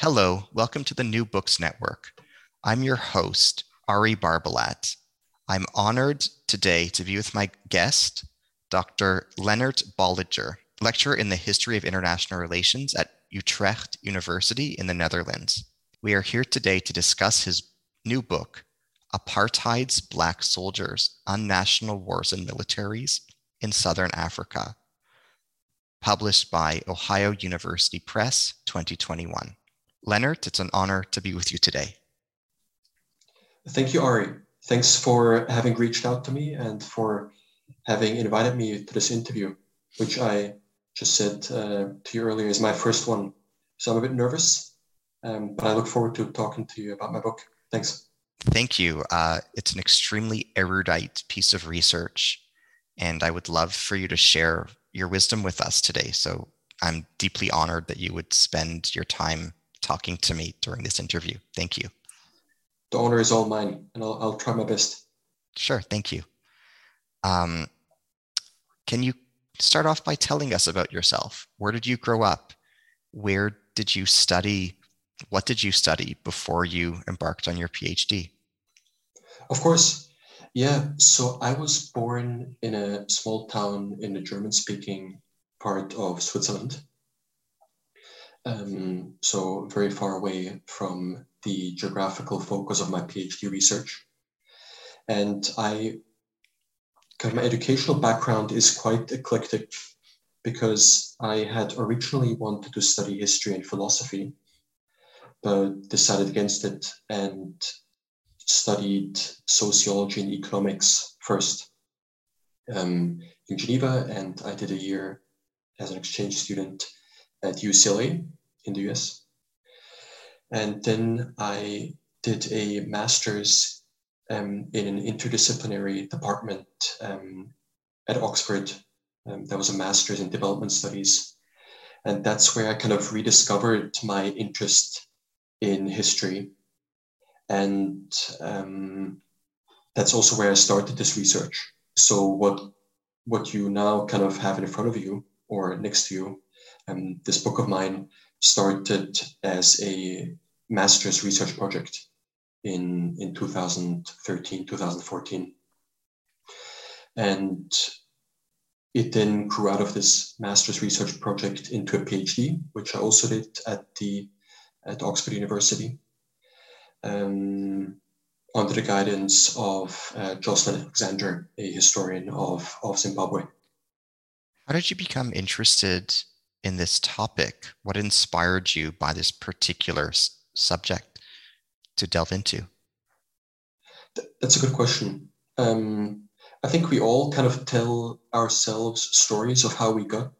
Hello, welcome to the New Books Network. I'm your host, Ari Barbalat. I'm honored today to be with my guest, Dr. Leonard Bolliger, lecturer in the history of international relations at Utrecht University in the Netherlands. We are here today to discuss his new book, Apartheid's Black Soldiers: on National Wars and Militaries in Southern Africa, published by Ohio University Press, 2021. Leonard, it's an honor to be with you today. Thank you, Ari. Thanks for having reached out to me and for having invited me to this interview, which I just said to you earlier is my first one. So I'm a bit nervous, but I look forward to talking to you about my book. Thanks. Thank you. It's an extremely erudite piece of research, and I would love for you to share your wisdom with us today. So I'm deeply honored that you would spend your time talking to me during this interview. Thank you. The honor is all mine, and I'll try my best. Sure, thank you. Can you start off by telling us about yourself? Where did you grow up? Where did you study? What did you study before you embarked on your PhD? Of course, yeah. So I was born in a small town in the German-speaking part of Switzerland. So very far away from the geographical focus of my PhD research. And my educational background is quite eclectic because I had originally wanted to study history and philosophy, but decided against it and studied sociology and economics first in Geneva. And I did a year as an exchange student at UCLA in the US. And then I did a master's in an interdisciplinary department at Oxford. That was a master's in development studies. And that's where I kind of rediscovered my interest in history. And that's also where I started this research. So what you now kind of have in front of you or next to you, this book of mine started as a master's research project in 2013, 2014. And it then grew out of this master's research project into a PhD, which I also did at Oxford University, under the guidance of Jocelyn Alexander, a historian of Zimbabwe. How did you become interested in this topic? What inspired you by this particular subject to delve into? That's a good question. I think we all kind of tell ourselves stories of how we got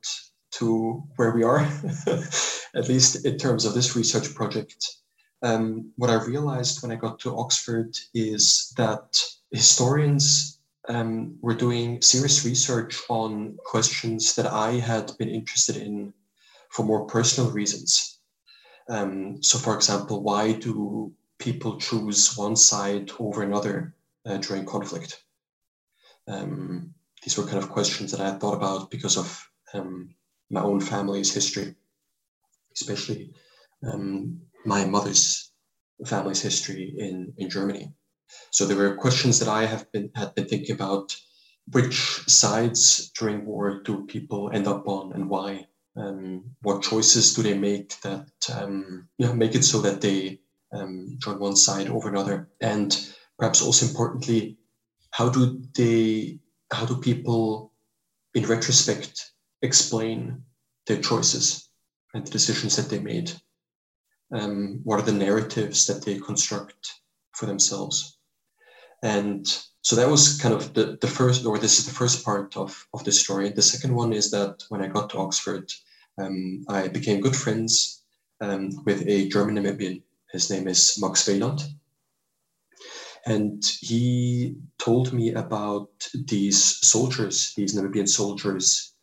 to where we are, at least in terms of this research project. What I realized when I got to Oxford is that historians were doing serious research on questions that I had been interested in for more personal reasons. So, for example, why do people choose one side over another during conflict? These were kind of questions that I had thought about because of my own family's history, especially my mother's family's history in Germany. So there were questions that I had been thinking about: which sides during war do people end up on, and why? What choices do they make that make it so that they join one side over another? And perhaps also importantly, how do people, in retrospect, explain their choices and the decisions that they made? What are the narratives that they construct for themselves? And so that was kind of the first part of this story. The second one is that when I got to Oxford, I became good friends with a German Namibian. His name is Max Weiland. And he told me about these soldiers, these Namibian soldiers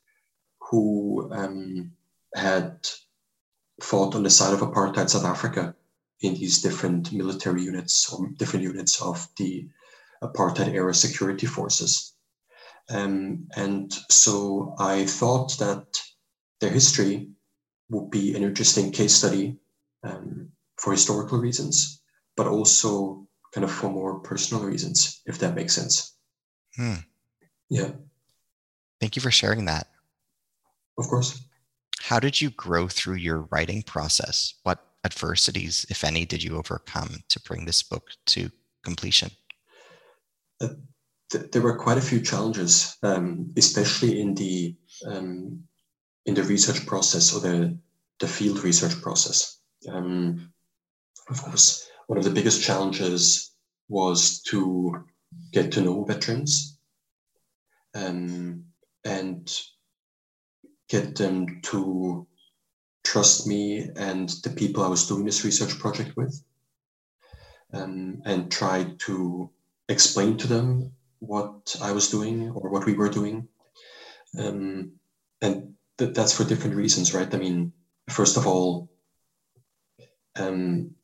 who had fought on the side of apartheid South Africa in these different military units or different units of the apartheid era security forces. And so I thought that their history would be an interesting case study for historical reasons, but also kind of for more personal reasons, if that makes sense. Yeah. Thank you for sharing that. Of course. How did you grow through your writing process? What adversities, if any, did you overcome to bring this book to completion? There were quite a few challenges, especially in the research process or the field research process. Of course, one of the biggest challenges was to get to know veterans and get them to trust me and the people I was doing this research project with, and try to explain to them what I was doing or what we were doing. And that's for different reasons, right? I mean, first of all, a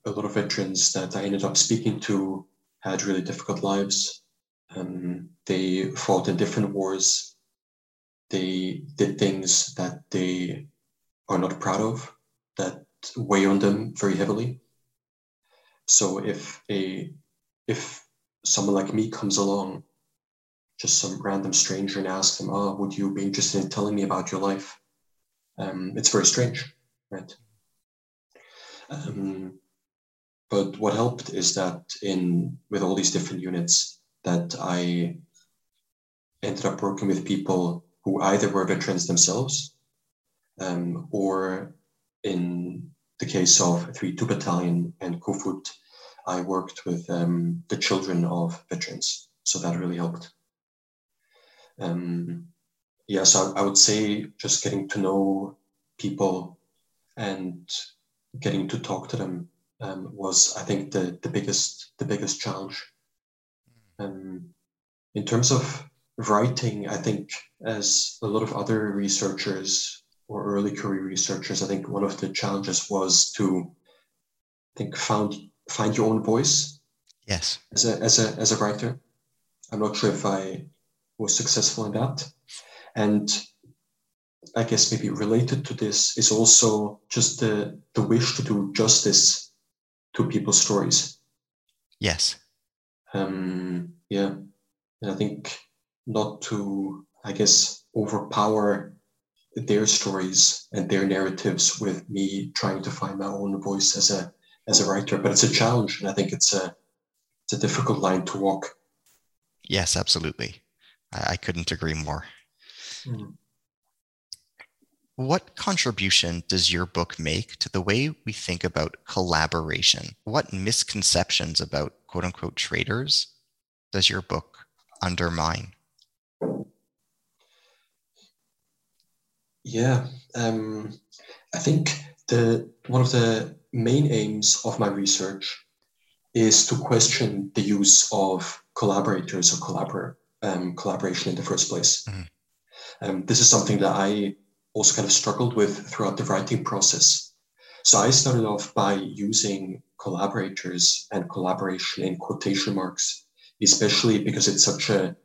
lot of veterans that I ended up speaking to had really difficult lives. They fought in different wars. They did things that they are not proud of, that weigh on them very heavily. So if someone like me comes along, just some random stranger, and asks them, "Oh, would you be interested in telling me about your life?" It's very strange, right? But what helped is that with all these different units, that I ended up working with people who either were veterans themselves, or in the case of 3-2 Battalion and Koevoet, I worked with the children of veterans. So that really helped. So I would say just getting to know people and getting to talk to them was, I think, the biggest challenge. In terms of writing, I think, as a lot of other researchers or early career researchers, I think one of the challenges was to, I think, find your own voice. Yes. As a writer, I'm not sure if I was successful in that. And I guess maybe related to this is also just the wish to do justice to people's stories. Yes. And I think not to, I guess, overpower their stories and their narratives with me trying to find my own voice as a writer. But it's a challenge, and I think it's a difficult line to walk. Yes, absolutely. I couldn't agree more. Mm. What contribution does your book make to the way we think about collaboration? What misconceptions about quote unquote traitors does your book undermine? Yeah, I think one of the main aims of my research is to question the use of collaborators or collaboration in the first place. Mm-hmm. This is something that I also kind of struggled with throughout the writing process. So I started off by using collaborators and collaboration in quotation marks, especially because it's such a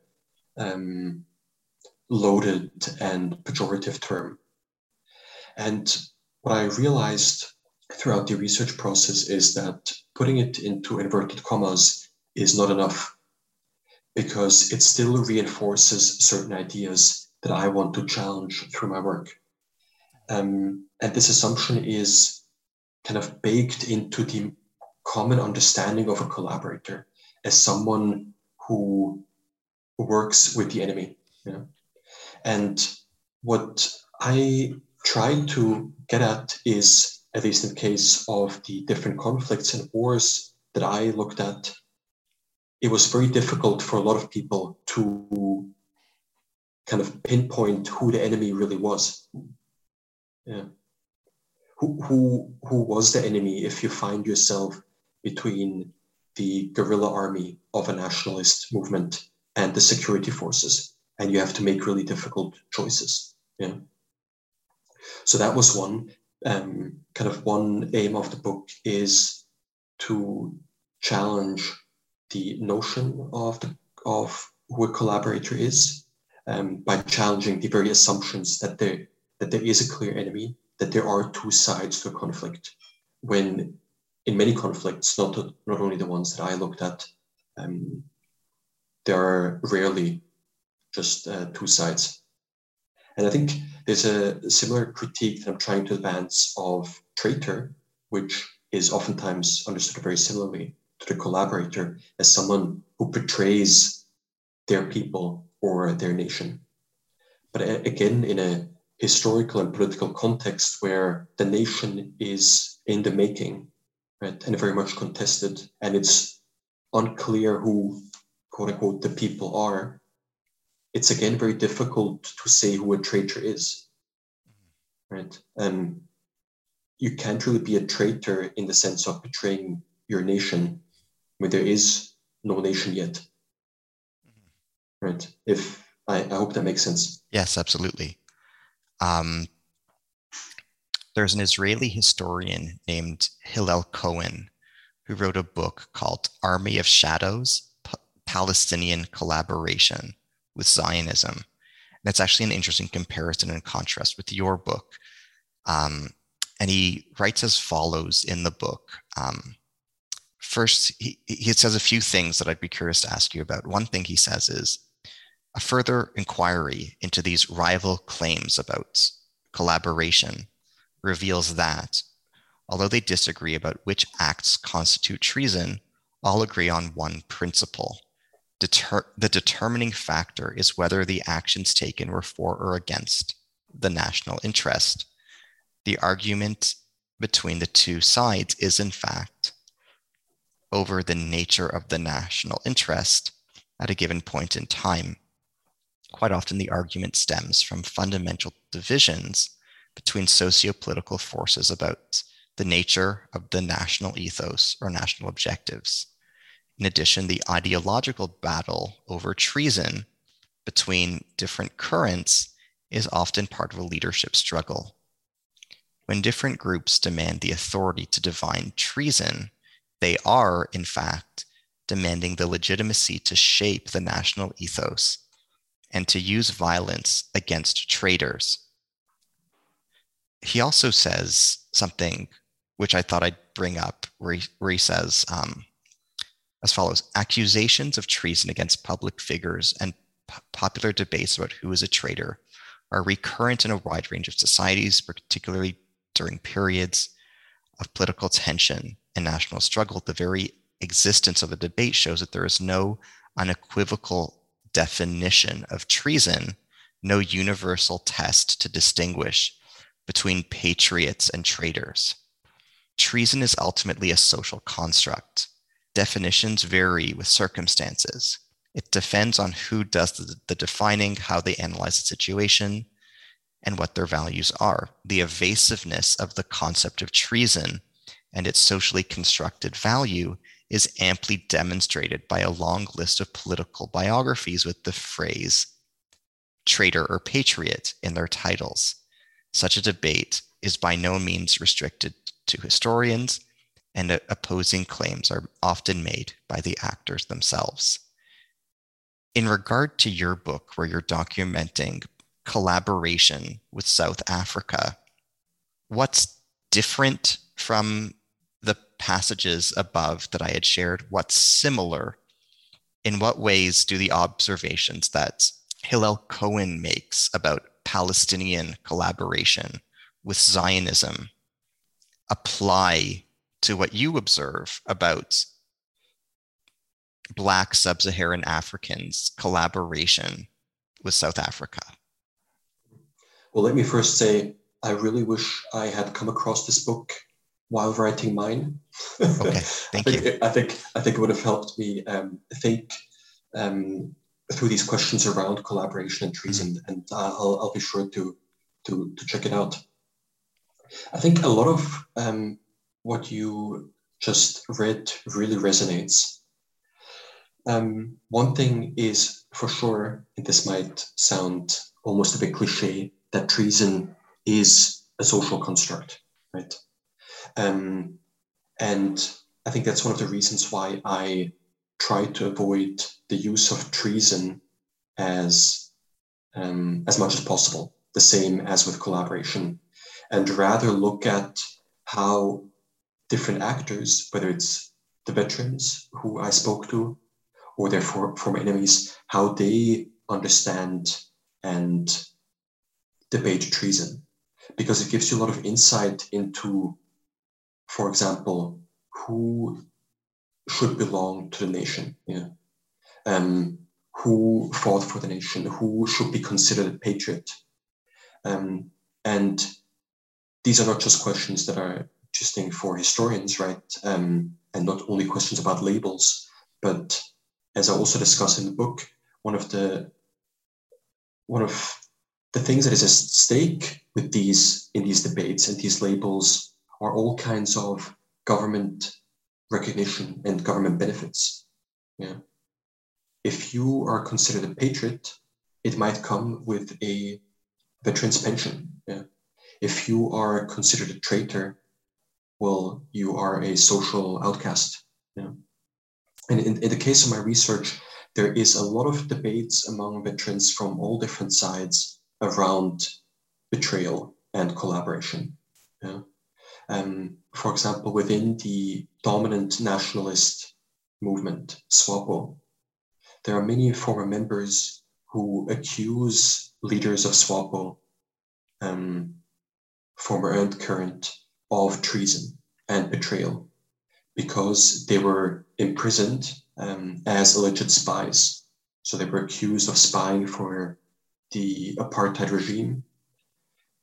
loaded and pejorative term. And what I realized throughout the research process is that putting it into inverted commas is not enough, because it still reinforces certain ideas that I want to challenge through my work. And this assumption is kind of baked into the common understanding of a collaborator as someone who works with the enemy. You know? And what I try to get at is, at least in the case of the different conflicts and wars that I looked at, it was very difficult for a lot of people to kind of pinpoint who the enemy really was. Yeah. who was the enemy if you find yourself between the guerrilla army of a nationalist movement and the security forces, and you have to make really difficult choices. Yeah. So that was one one aim of the book, is to challenge the notion of who a collaborator is, by challenging the very assumptions that there is a clear enemy, that there are two sides to a conflict, when in many conflicts, not only the ones that I looked at, there are rarely just two sides. And I think there's a similar critique that I'm trying to advance of traitor, which is oftentimes understood very similarly to the collaborator, as someone who betrays their people or their nation. But again, in a historical and political context where the nation is in the making, right, and very much contested, and it's unclear who, quote unquote, the people are, it's again very difficult to say who a traitor is, right? You can't really be a traitor in the sense of betraying your nation when there is no nation yet, right? If I hope that makes sense. Yes, absolutely. There's an Israeli historian named Hillel Cohen who wrote a book called Army of Shadows, Palestinian Collaboration with Zionism. And that's actually an interesting comparison and contrast with your book. And he writes as follows in the book. First, he says a few things that I'd be curious to ask you about. One thing he says is, a further inquiry into these rival claims about collaboration reveals that, although they disagree about which acts constitute treason, all agree on one principle. The determining factor is whether the actions taken were for or against the national interest. The argument between the two sides is, in fact, over the nature of the national interest at a given point in time. Quite often, the argument stems from fundamental divisions between socio-political forces about the nature of the national ethos or national objectives. In addition, the ideological battle over treason between different currents is often part of a leadership struggle. When different groups demand the authority to define treason, they are, in fact, demanding the legitimacy to shape the national ethos and to use violence against traitors. He also says something which I thought I'd bring up, where he says, as follows: accusations of treason against public figures and popular debates about who is a traitor are recurrent in a wide range of societies, particularly during periods of political tension and national struggle. The very existence of a debate shows that there is no unequivocal definition of treason, no universal test to distinguish between patriots and traitors. Treason is ultimately a social construct. Definitions vary with circumstances. It depends on who does the defining, how they analyze the situation, and what their values are. The evasiveness of the concept of treason and its socially constructed value is amply demonstrated by a long list of political biographies with the phrase traitor or patriot in their titles. Such a debate is by no means restricted to historians, and opposing claims are often made by the actors themselves. In regard to your book, where you're documenting collaboration with South Africa, what's different from the passages above that I had shared? What's similar? In what ways do the observations that Hillel Cohen makes about Palestinian collaboration with Zionism apply to what you observe about Black sub-Saharan Africans' collaboration with South Africa? Well, let me first say, I really wish I had come across this book while writing mine. Okay, thank you. I think it would have helped me think through these questions around collaboration and treason, and I'll be sure to check it out. I think a lot of what you just read really resonates. One thing is for sure, and this might sound almost a bit cliche, that treason is a social construct, right? And I think that's one of the reasons why I try to avoid the use of treason as much as possible, the same as with collaboration, and rather look at how different actors, whether it's the veterans who I spoke to or their former enemies, how they understand and debate treason, because it gives you a lot of insight into, for example, who should belong to the nation, who fought for the nation, who should be considered a patriot. And these are not just questions that are interesting for historians, right? And not only questions about labels, but as I also discuss in the book, one of the things that is at stake with these debates and these labels are all kinds of government recognition and government benefits. Yeah. If you are considered a patriot, it might come with a veteran's pension. Yeah. If you are considered a traitor, well, you are a social outcast. Yeah. And in the case of my research, there is a lot of debates among veterans from all different sides around betrayal and collaboration. Yeah. For example, within the dominant nationalist movement, SWAPO, there are many former members who accuse leaders of SWAPO, former and current, of treason and betrayal because they were imprisoned as alleged spies. So they were accused of spying for the apartheid regime.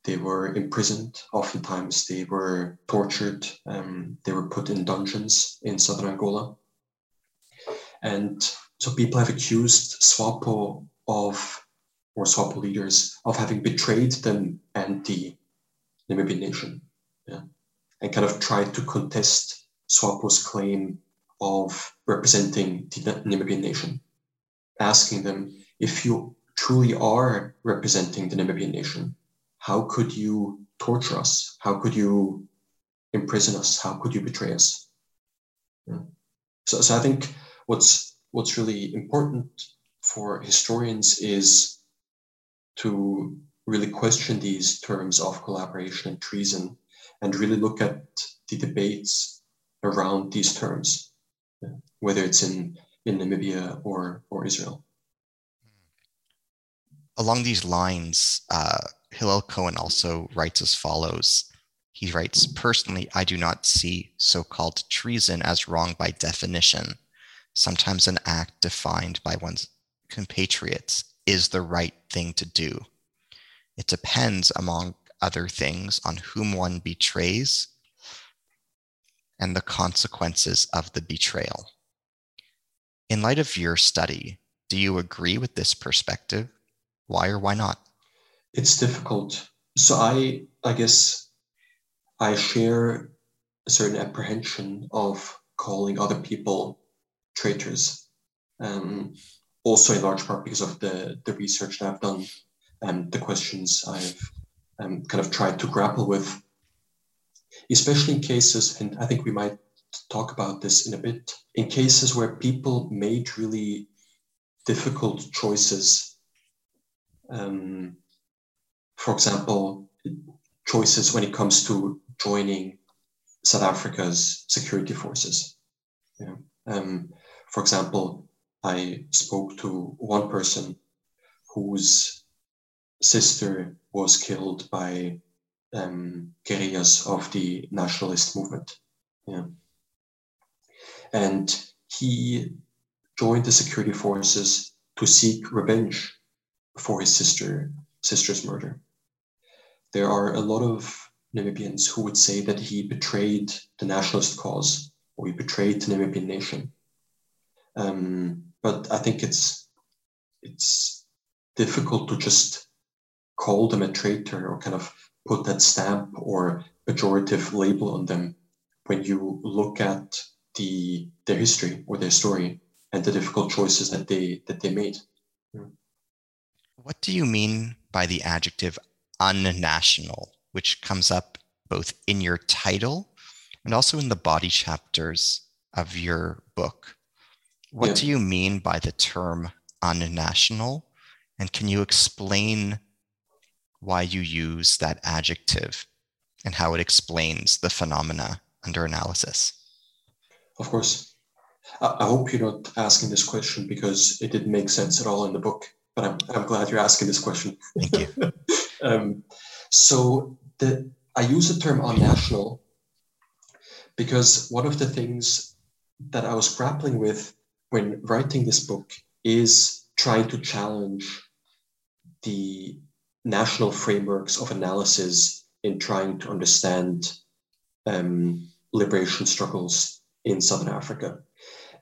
They were imprisoned. Oftentimes they were tortured. They were put in dungeons in southern Angola. And so people have accused SWAPO leaders of having betrayed them and the Namibian nation, yeah, and kind of tried to contest SWAPO's claim of representing the Namibian nation, asking them, if you truly are representing the Namibian nation, how could you torture us? How could you imprison us? How could you betray us? Yeah. So I think what's really important for historians is to really question these terms of collaboration and treason and really look at the debates around these terms, whether it's in Namibia or Israel. Along these lines, Hillel Cohen also writes as follows. He writes, "Personally, I do not see so-called treason as wrong by definition. Sometimes an act defined by one's compatriots is the right thing to do. It depends, among other things, on whom one betrays and the consequences of the betrayal." In light of your study, do you agree with this perspective? Why or why not? It's difficult. So I guess I share a certain apprehension of calling other people traitors, also in large part because of the research that I've done and the questions I've kind of tried to grapple with, especially in cases, and I think we might talk about this in a bit, in cases where people made really difficult choices, for example, choices when it comes to joining South Africa's security forces. Yeah. For example, I spoke to one person whose sister was killed by guerrillas of the nationalist movement. Yeah. And he joined the security forces to seek revenge for his sister's murder. There are a lot of Namibians who would say that he betrayed the nationalist cause, or he betrayed the Namibian nation. But I think it's difficult to just call them a traitor or kind of put that stamp or pejorative label on them when you look at their history or their story and the difficult choices that they made. What do you mean by the adjective unnational, which comes up both in your title and also in the body chapters of your book? What do you mean by the term unnational? And can you explain why you use that adjective and how it explains the phenomena under analysis? Of course. I hope you're not asking this question because it didn't make sense at all in the book, but I'm glad you're asking this question. Thank you. I use the term unnational because one of the things that I was grappling with when writing this book is trying to challenge the national frameworks of analysis in trying to understand liberation struggles in Southern Africa.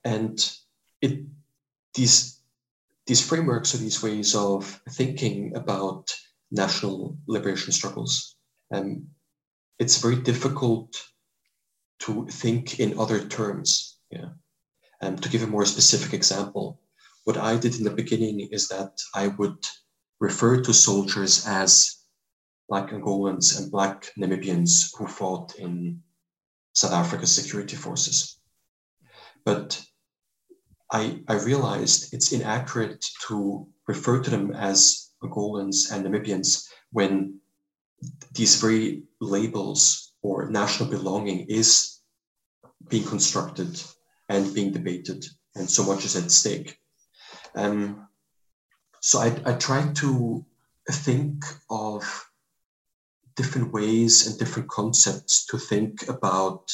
And these frameworks or these ways of thinking about national liberation struggles, it's very difficult to think in other terms. To give a more specific example, what I did in the beginning is that I would refer to soldiers as Black Angolans and Black Namibians who fought in South Africa's security forces. But I realized it's inaccurate to refer to them as Angolans and Namibians when these very labels or national belonging is being constructed and being debated, and so much is at stake. So I tried to think of different ways and different concepts to think about,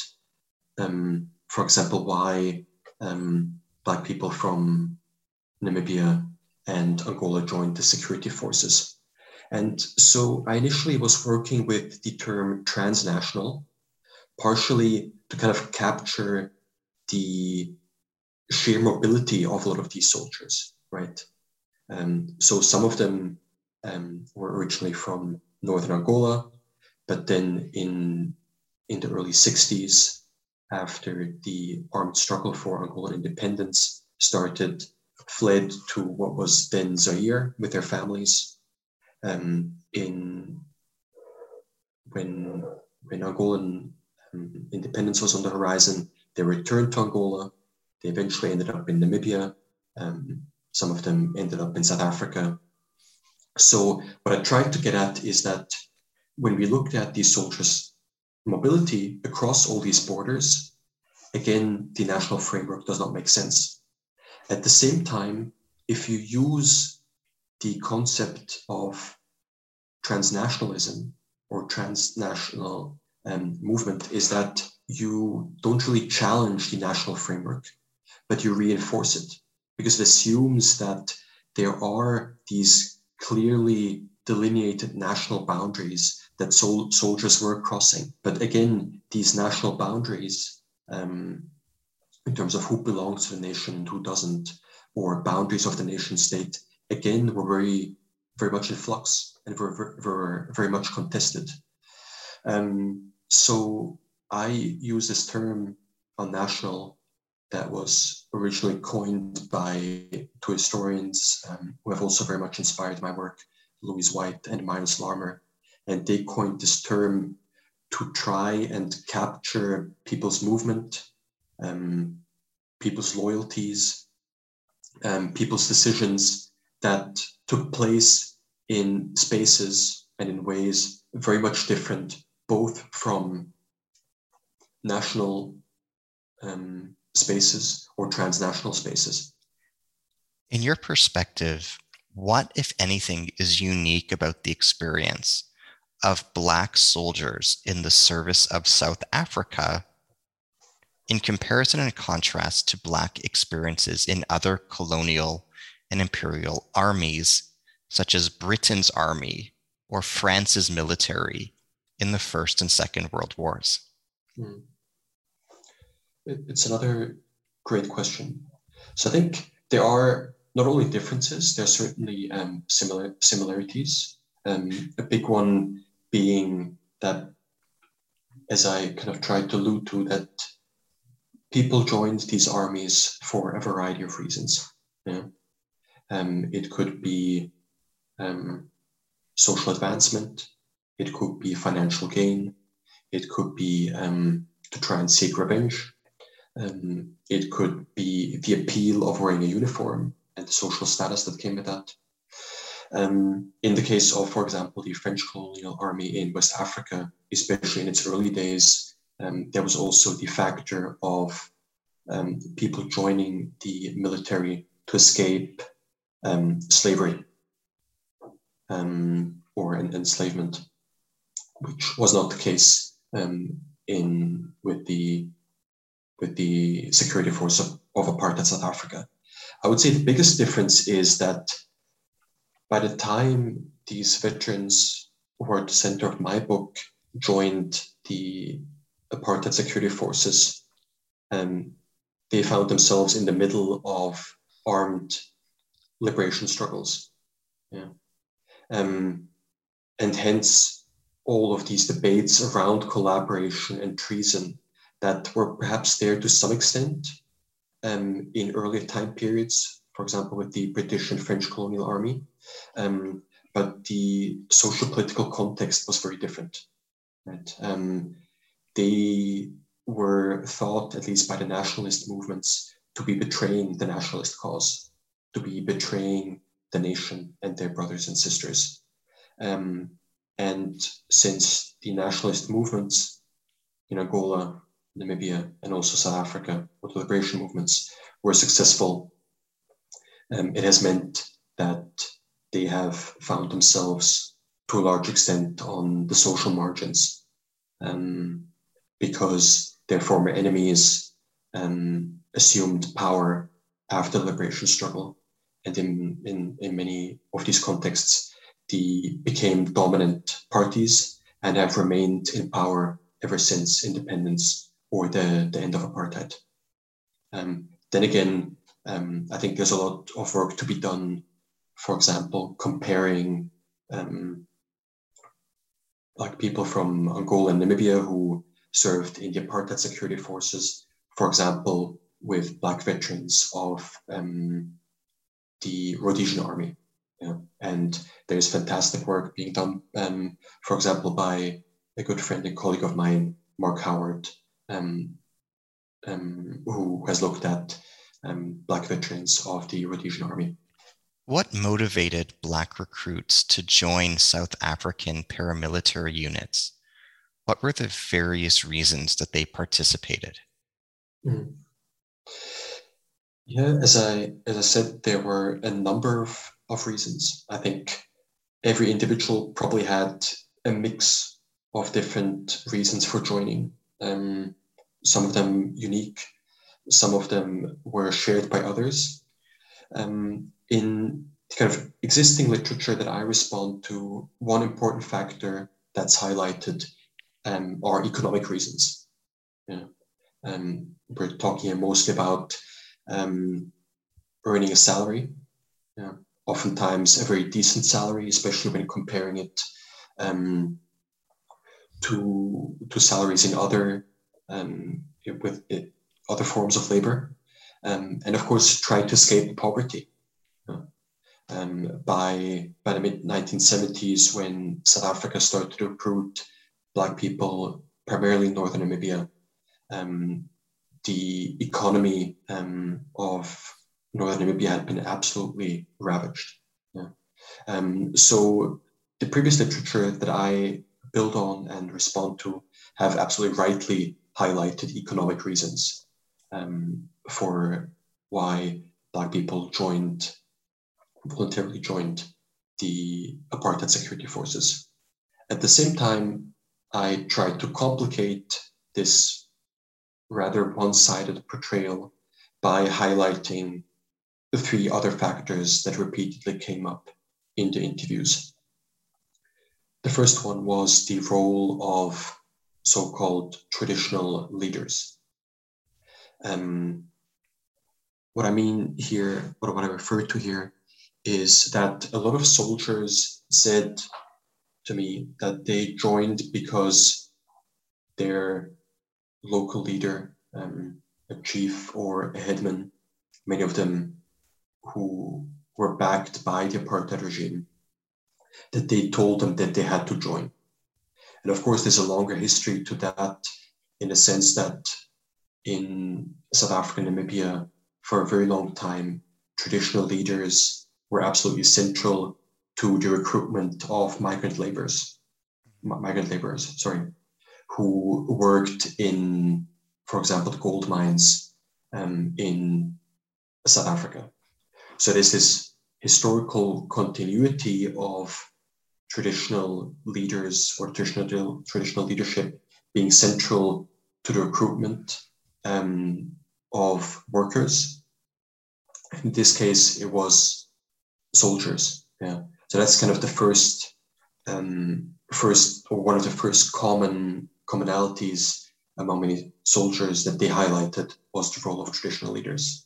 for example, why Black people from Namibia and Angola joined the security forces. And so I initially was working with the term transnational, partially to kind of capture the sheer mobility of a lot of these soldiers, right? So some of them were originally from northern Angola, but then in the early 60s, after the armed struggle for Angolan independence started, fled to what was then Zaire with their families. When Angolan independence was on the horizon, they returned to Angola. They eventually ended up in Namibia. Some of them ended up in South Africa. So what I tried to get at is that when we looked at these soldiers' mobility across all these borders, again, the national framework does not make sense. At the same time, if you use the concept of transnationalism or transnational movement, is that you don't really challenge the national framework, but you reinforce it because it assumes that there are these clearly delineated national boundaries that soldiers were crossing. But again, these national boundaries, in terms of who belongs to the nation and who doesn't, or boundaries of the nation state, again, were very, very much in flux and were very much contested. So I use this term unnational that was originally coined by two historians who have also very much inspired my work, Louise White and Miles Larmer. And they coined this term to try and capture people's movement, people's loyalties, people's decisions that took place in spaces and in ways very much different, both from national spaces or transnational spaces. In your perspective, what, if anything, is unique about the experience of Black soldiers in the service of South Africa in comparison and contrast to Black experiences in other colonial and imperial armies, such as Britain's army or France's military in the First and Second World Wars? It's another great question. So I think there are not only differences, there are certainly similarities. A big one being that, as I kind of tried to allude to, that people joined these armies for a variety of reasons. Yeah? It could be social advancement, it could be financial gain, it could be to try and seek revenge, it could be the appeal of wearing a uniform and the social status that came with that. In the case of, for example, the French colonial army in West Africa, especially in its early days, there was also the factor of people joining the military to escape slavery or enslavement, which was not the case with the security force of apartheid South Africa. I would say the biggest difference is that by the time these veterans who are at the center of my book joined the apartheid security forces, they found themselves in the middle of armed liberation struggles. Yeah. And hence, all of these debates around collaboration and treason that were perhaps there to some extent in earlier time periods, for example, with the British and French colonial army, but the social political context was very different. Right? They were thought, at least by the nationalist movements, to be betraying the nationalist cause, to be betraying the nation and their brothers and sisters. And since the nationalist movements in Angola, Namibia, and also South Africa, or the liberation movements, were successful, it has meant that they have found themselves to a large extent on the social margins because their former enemies assumed power after the liberation struggle. And in many of these contexts, they became dominant parties and have remained in power ever since independence or the end of apartheid. Then again, I think there's a lot of work to be done, for example, comparing people from Angola and Namibia who served in the apartheid security forces, for example, with Black veterans of the Rhodesian army. Yeah. And there's fantastic work being done, for example, by a good friend and colleague of mine, Mark Howard, who has looked at Black veterans of the Rhodesian army. What motivated Black recruits to join South African paramilitary units? What were the various reasons that they participated? Mm. Yeah, as I said, there were a number of reasons. I think every individual probably had a mix of different reasons for joining. Some of them unique, some of them were shared by others. In kind of existing literature that I respond to, one important factor that's highlighted are economic reasons. Yeah. We're talking here mostly about earning a salary, yeah, oftentimes a very decent salary, especially when comparing it to salaries in other forms of labor, and of course trying to escape poverty. Yeah. By the mid 1970s, when South Africa started to recruit Black people, primarily in northern Namibia, the economy of northern Namibia had been absolutely ravaged. Yeah. So the previous literature that I build on and respond to have absolutely rightly highlighted economic reasons for why Black people voluntarily joined the apartheid security forces. At the same time, I tried to complicate this rather one-sided portrayal by highlighting the three other factors that repeatedly came up in the interviews. The first one was the role of so-called traditional leaders. What I refer to here is that a lot of soldiers said to me that they joined because their local leader, a chief or a headman, many of them who were backed by the apartheid regime, that they told them that they had to join. And of course, there's a longer history to that, in the sense that in South Africa and Namibia, for a very long time, traditional leaders were absolutely central to the recruitment of migrant laborers, who worked in, for example, the gold mines in South Africa. So there's this historical continuity of traditional leaders or traditional leadership being central to the recruitment of workers. In this case, it was soldiers. Yeah. So that's kind of the first commonalities among many soldiers that they highlighted was the role of traditional leaders.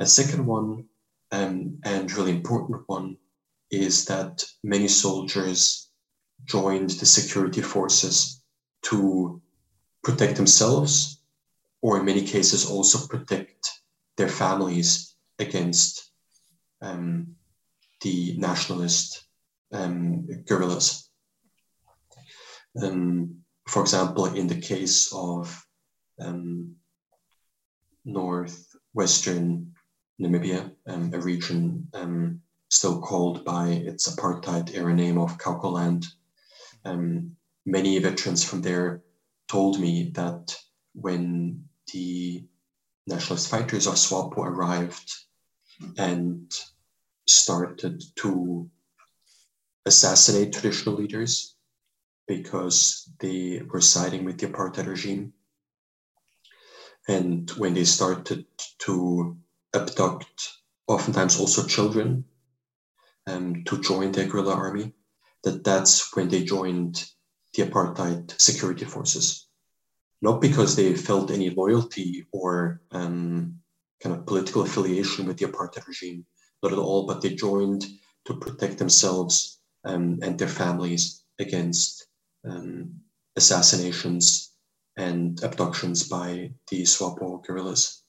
A second one, and really important one, is that many soldiers joined the security forces to protect themselves, or in many cases also protect their families against the nationalist guerrillas. For example, in the case of northwestern Namibia, a region still called by its apartheid era name of Kaukoland, many veterans from there told me that when the nationalist fighters of SWAPO arrived and started to assassinate traditional leaders because they were siding with the apartheid regime, and when they started to abduct oftentimes also children to join the guerrilla army, that's when they joined the apartheid security forces. Not because they felt any loyalty or kind of political affiliation with the apartheid regime, not at all, but they joined to protect themselves and their families against assassinations and abductions by the SWAPO guerrillas.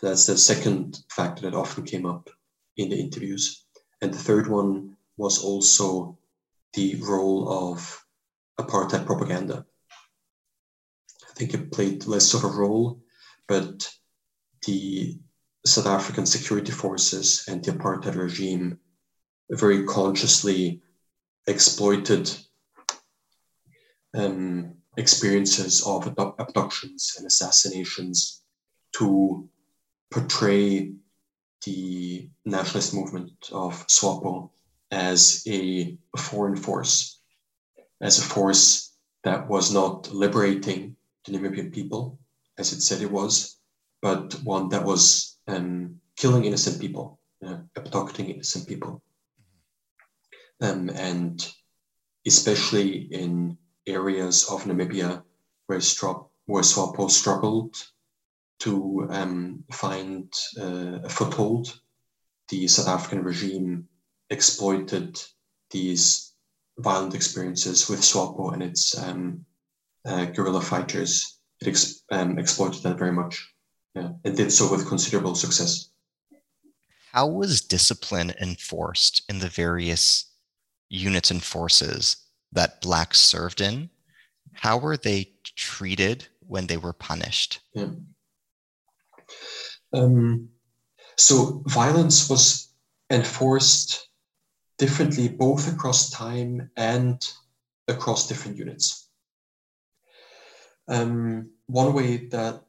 So that's the second factor that often came up in the interviews. And the third one was also the role of apartheid propaganda. I think it played less of a role, but the South African security forces and the apartheid regime very consciously exploited experiences of abductions and assassinations to portray the nationalist movement of SWAPO as a foreign force, as a force that was not liberating the Namibian people, as it said it was, but one that was killing innocent people, abducting innocent people. And especially in areas of Namibia where SWAPO struggled to find a foothold, the South African regime exploited these violent experiences with SWAPO and its guerrilla fighters. It exploited that very much. Yeah. It did so with considerable success. How was discipline enforced in the various units and forces that Blacks served in? How were they treated when they were punished? Yeah. So violence was enforced differently both across time and across different units. One way that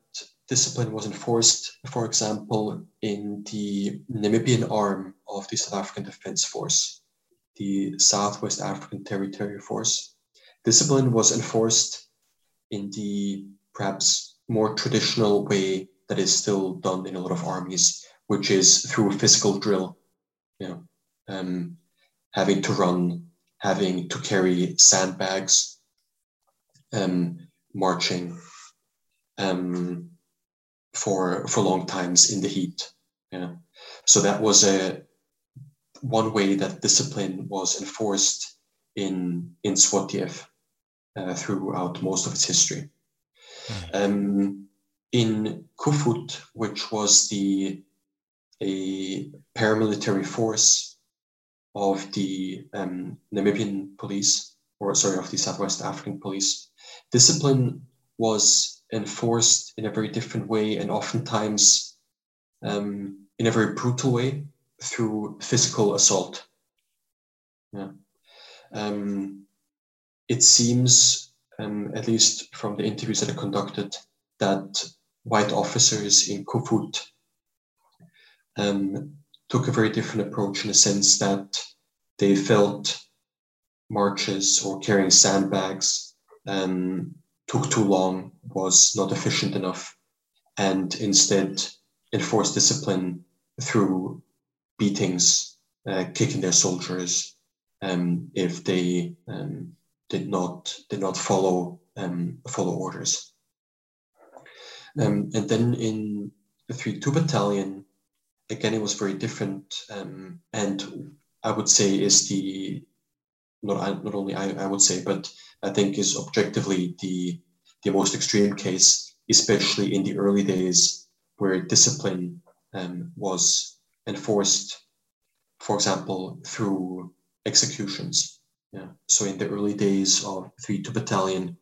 discipline was enforced, for example, in the Namibian arm of the South African Defense Force, the Southwest African Territory Force, discipline was enforced in the perhaps more traditional way that is still done in a lot of armies, which is through physical drill, having to run, having to carry sandbags, marching for long times in the heat. Yeah. So that was one way that discipline was enforced in Swatiev throughout most of its history. In Koevoet, which was a paramilitary force of the Namibian police, of the Southwest African police, discipline was enforced in a very different way and oftentimes in a very brutal way through physical assault. Yeah. It seems, at least from the interviews that I conducted, that white officers in Koevoet took a very different approach in the sense that they felt marches or carrying sandbags took too long, was not efficient enough, and instead enforced discipline through beatings, kicking their soldiers if they did not follow orders. And then in the 3-2 Battalion, again, it was very different, and I would say is the not only I would say, but I think is objectively the most extreme case, especially in the early days where discipline was enforced, for example, through executions. Yeah. So in the early days of 3-2 Battalion,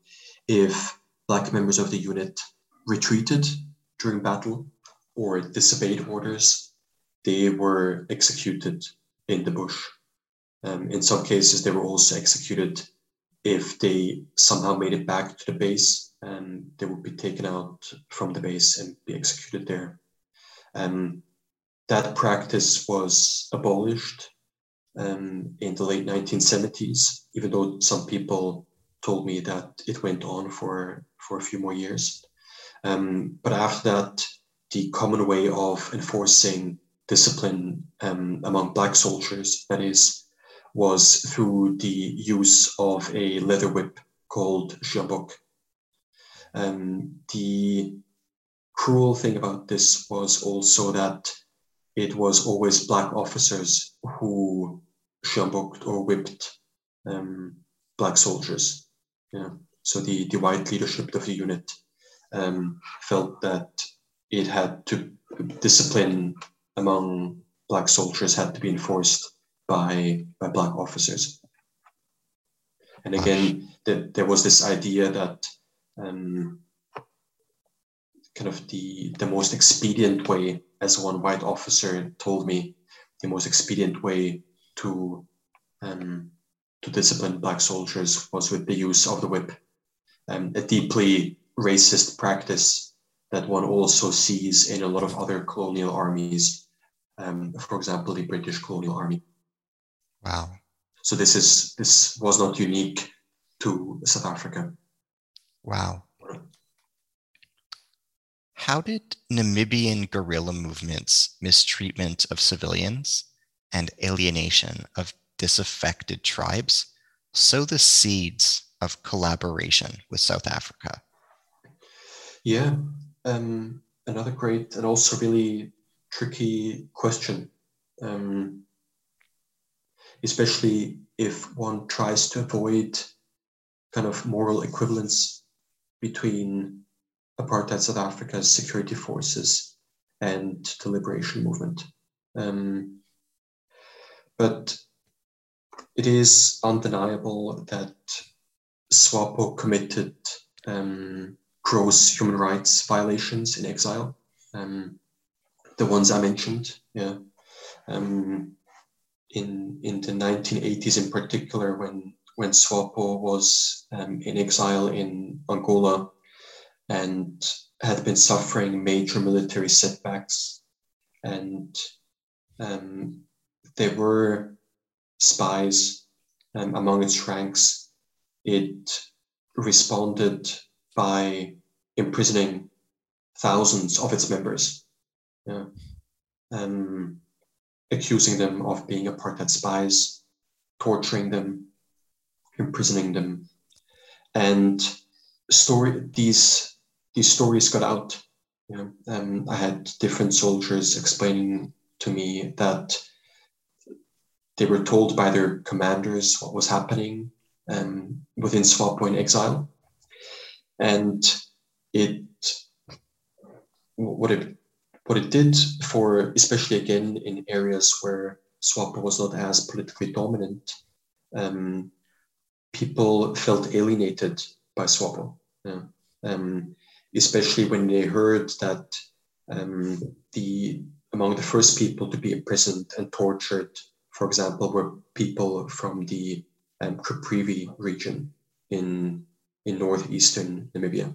if Black members of the unit retreated during battle or disobeyed orders, they were executed in the bush. In some cases, they were also executed if they somehow made it back to the base, and they would be taken out from the base and be executed there. That practice was abolished in the late 1970s, even though some people told me that it went on for a few more years. But after that, the common way of enforcing discipline among Black soldiers, that is, was through the use of a leather whip called sjambok. The cruel thing about this was also that it was always Black officers who sjamboked or whipped Black soldiers. Yeah. So the white leadership of the unit felt that it had to discipline among Black soldiers had to be enforced by Black officers. And again, there was this idea that kind of the most expedient way, as one white officer told me, the most expedient way to discipline Black soldiers was with the use of the whip, a deeply racist practice that one also sees in a lot of other colonial armies, for example, the British colonial army. Wow. So this was not unique to South Africa. Wow. How did Namibian guerrilla movements' mistreatment of civilians and alienation of disaffected tribes sow the seeds of collaboration with South Africa? Yeah, another great and also really tricky question. Especially if one tries to avoid kind of moral equivalence between apartheid South Africa's security forces and the liberation movement. But it is undeniable that SWAPO committed gross human rights violations in exile, the ones I mentioned, yeah. In the 1980s in particular, when SWAPO was in exile in Angola and had been suffering major military setbacks, and there were spies among its ranks, it responded by imprisoning thousands of its members. Yeah. Accusing them of being apartheid spies, torturing them, imprisoning them. And these stories got out. You know? I had different soldiers explaining to me that They were told by their commanders what was happening within SWAPO in exile. And what it did for, especially again in areas where SWAPO was not as politically dominant, people felt alienated by SWAPO, especially when they heard that among the first people to be imprisoned and tortured, for example, were people from the Caprivi region in northeastern Namibia.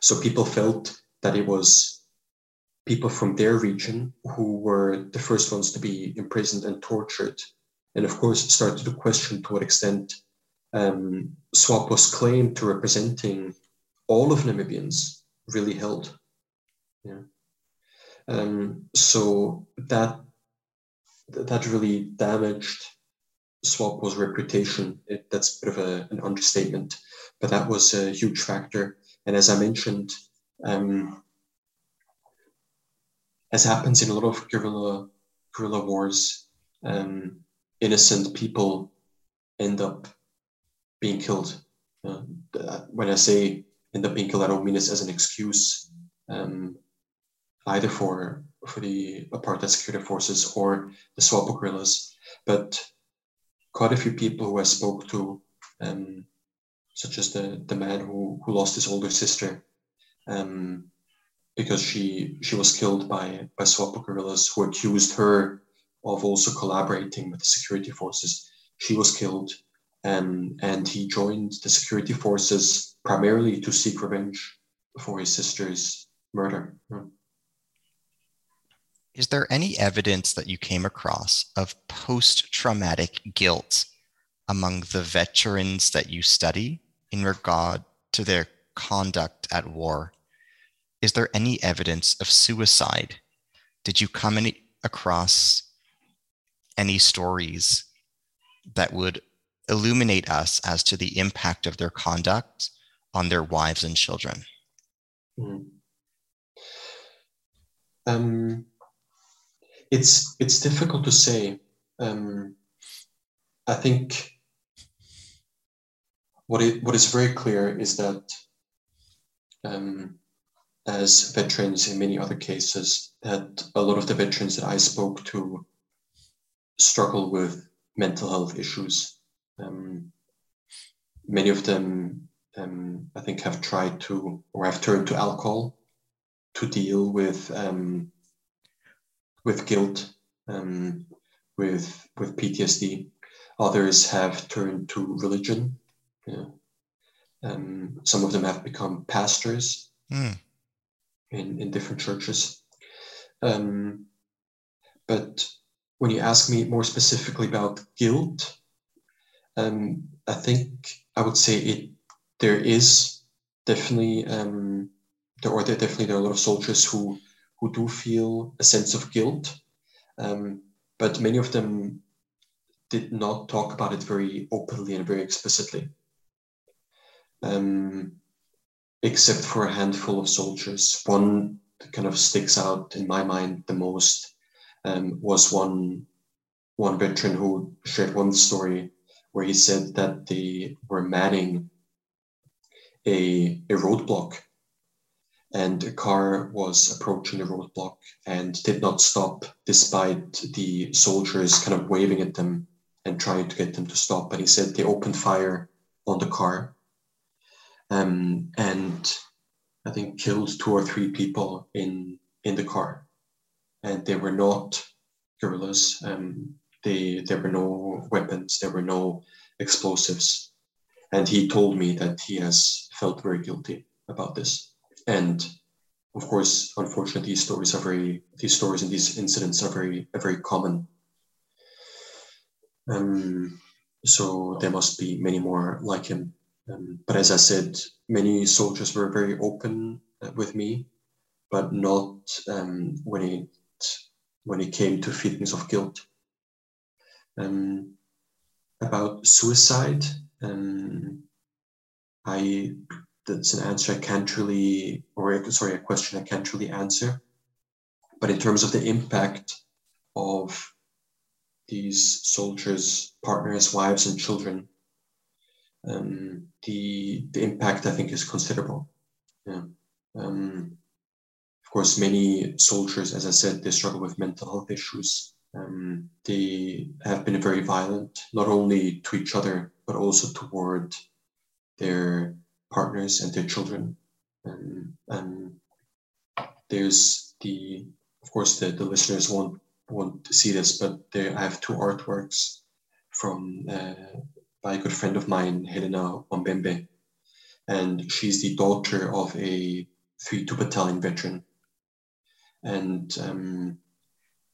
So people felt that it was people from their region who were the first ones to be imprisoned and tortured, and of course started to question to what extent SWAPO's claim to representing all of Namibians really held. Yeah. So that really damaged SWAPO's reputation. That's a bit of an understatement, but that was a huge factor. And as I mentioned, as happens in a lot of guerrilla wars, innocent people end up being killed. When I say end up being killed, I don't mean it as an excuse, either for the apartheid security forces or the SWAPO guerrillas, but quite a few people who I spoke to, such as the man who lost his older sister, because she was killed by SWAPO guerrillas who accused her of also collaborating with the security forces. She was killed, and he joined the security forces primarily to seek revenge for his sister's murder. Is there any evidence that you came across of post-traumatic guilt among the veterans that you study in regard to their conduct at war? Is there any evidence of suicide? Did you come across any stories that would illuminate us as to the impact of their conduct on their wives and children? It's difficult to say. I think what is very clear is that as veterans in many other cases, that a lot of the veterans that I spoke to struggle with mental health issues. Many of them, I think, have tried to or have turned to alcohol to deal with guilt, with PTSD. Others have turned to religion. Yeah. Some of them have become pastors. Mm. In different churches. But when you ask me more specifically about guilt, I think I would say there are a lot of soldiers who do feel a sense of guilt, but many of them did not talk about it very openly and very explicitly. Except for a handful of soldiers. One that kind of sticks out in my mind the most was one veteran who shared one story where he said that they were manning a roadblock, and a car was approaching the roadblock and did not stop despite the soldiers kind of waving at them and trying to get them to stop. And he said they opened fire on the car. And I think killed 2 or 3 people in the car, and they were not guerrillas. There were no weapons, there were no explosives, and he told me that he has felt very guilty about this. And of course, unfortunately, these incidents are very common. So there must be many more like him. But as I said, many soldiers were very open with me, but not when it came to feelings of guilt. About suicide, a question I can't really answer. But in terms of the impact of these soldiers' partners, wives, and children, the impact, I think, is considerable. Yeah. Of course, many soldiers, as I said, they struggle with mental health issues. They have been very violent, not only to each other, but also toward their partners and their children. And there's the, of course, the listeners won't to see this, but there I have two artworks from by a good friend of mine, Helena Wambembe, and she's the daughter of a 3-2 Battalion veteran, and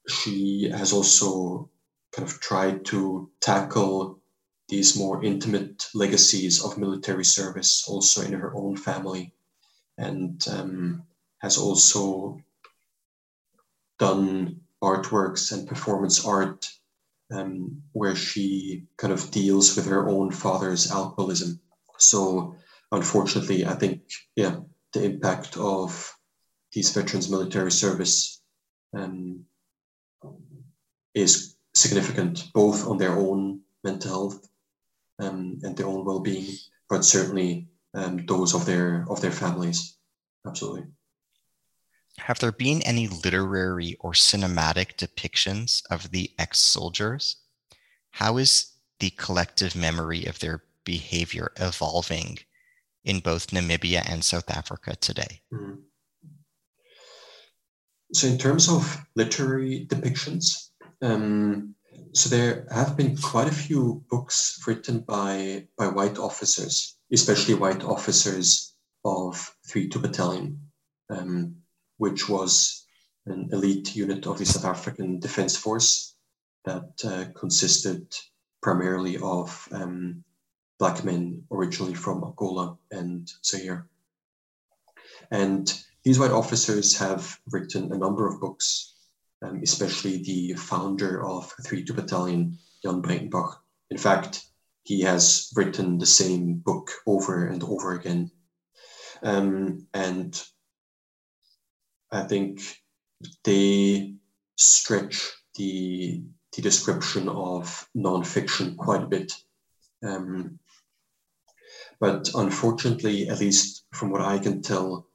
she has also kind of tried to tackle these more intimate legacies of military service also in her own family, and has also done artworks and performance art where she kind of deals with her own father's alcoholism. So unfortunately, I think, yeah, the impact of these veterans' military service is significant, both on their own mental health and their own well-being, but certainly those of their families. Absolutely. Have there been any literary or cinematic depictions of the ex-soldiers? How is the collective memory of their behavior evolving in both Namibia and South Africa today? Mm-hmm. So in terms of literary depictions, so there have been quite a few books written by white officers, especially white officers of 3-2 Battalion, which was an elite unit of the South African Defence Force that consisted primarily of Black men originally from Angola and Zaire. And these white officers have written a number of books, especially the founder of 3-2 Battalion, Jan Breitenbach. In fact, he has written the same book over and over again. And I think they stretch the description of nonfiction quite a bit. But unfortunately, at least from what I can tell,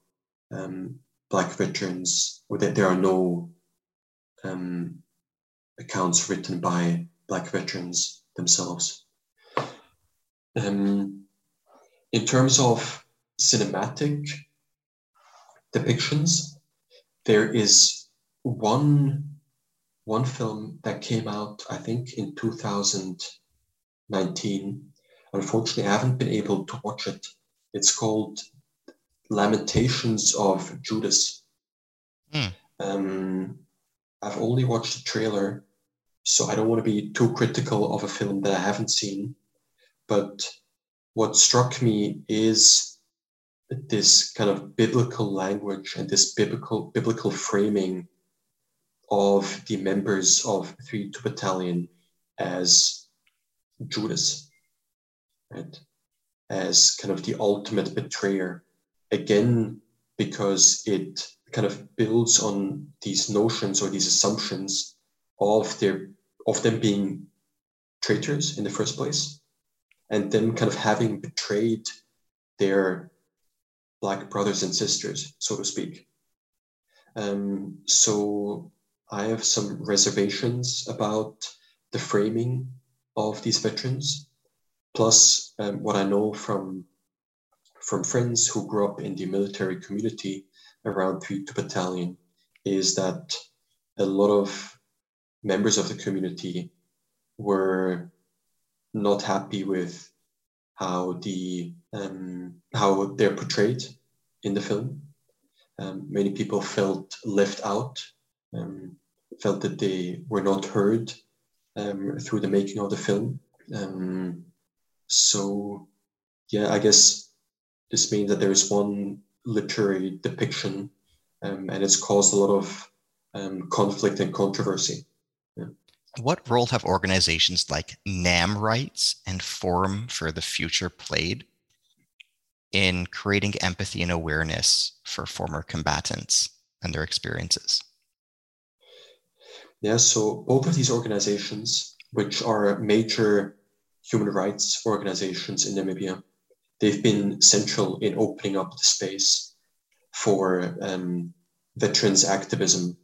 Black veterans, there are no accounts written by Black veterans themselves. In terms of cinematic depictions, there is one film that came out, I think, in 2019. Unfortunately, I haven't been able to watch it. It's called Lamentations of Judas. I've only watched the trailer, so I don't want to be too critical of a film that I haven't seen. But what struck me is this kind of biblical language and this biblical framing of the members of 3-2 Battalion as Judas, right? As kind of the ultimate betrayer. Again, because it kind of builds on these notions or these assumptions of them being traitors in the first place, and them kind of having betrayed their Black brothers and sisters, so to speak. So I have some reservations about the framing of these veterans, plus what I know from friends who grew up in the military community around 3-2 Battalion is that a lot of members of the community were not happy with how they're portrayed in the film. Many people felt left out, felt that they were not heard through the making of the film. So, yeah, I guess this means that there is one literary depiction, and it's caused a lot of conflict and controversy. What role have organizations like NamRights and Forum for the Future played in creating empathy and awareness for former combatants and their experiences? Yeah, so both of these organizations, which are major human rights organizations in Namibia, they've been central in opening up the space for veterans activism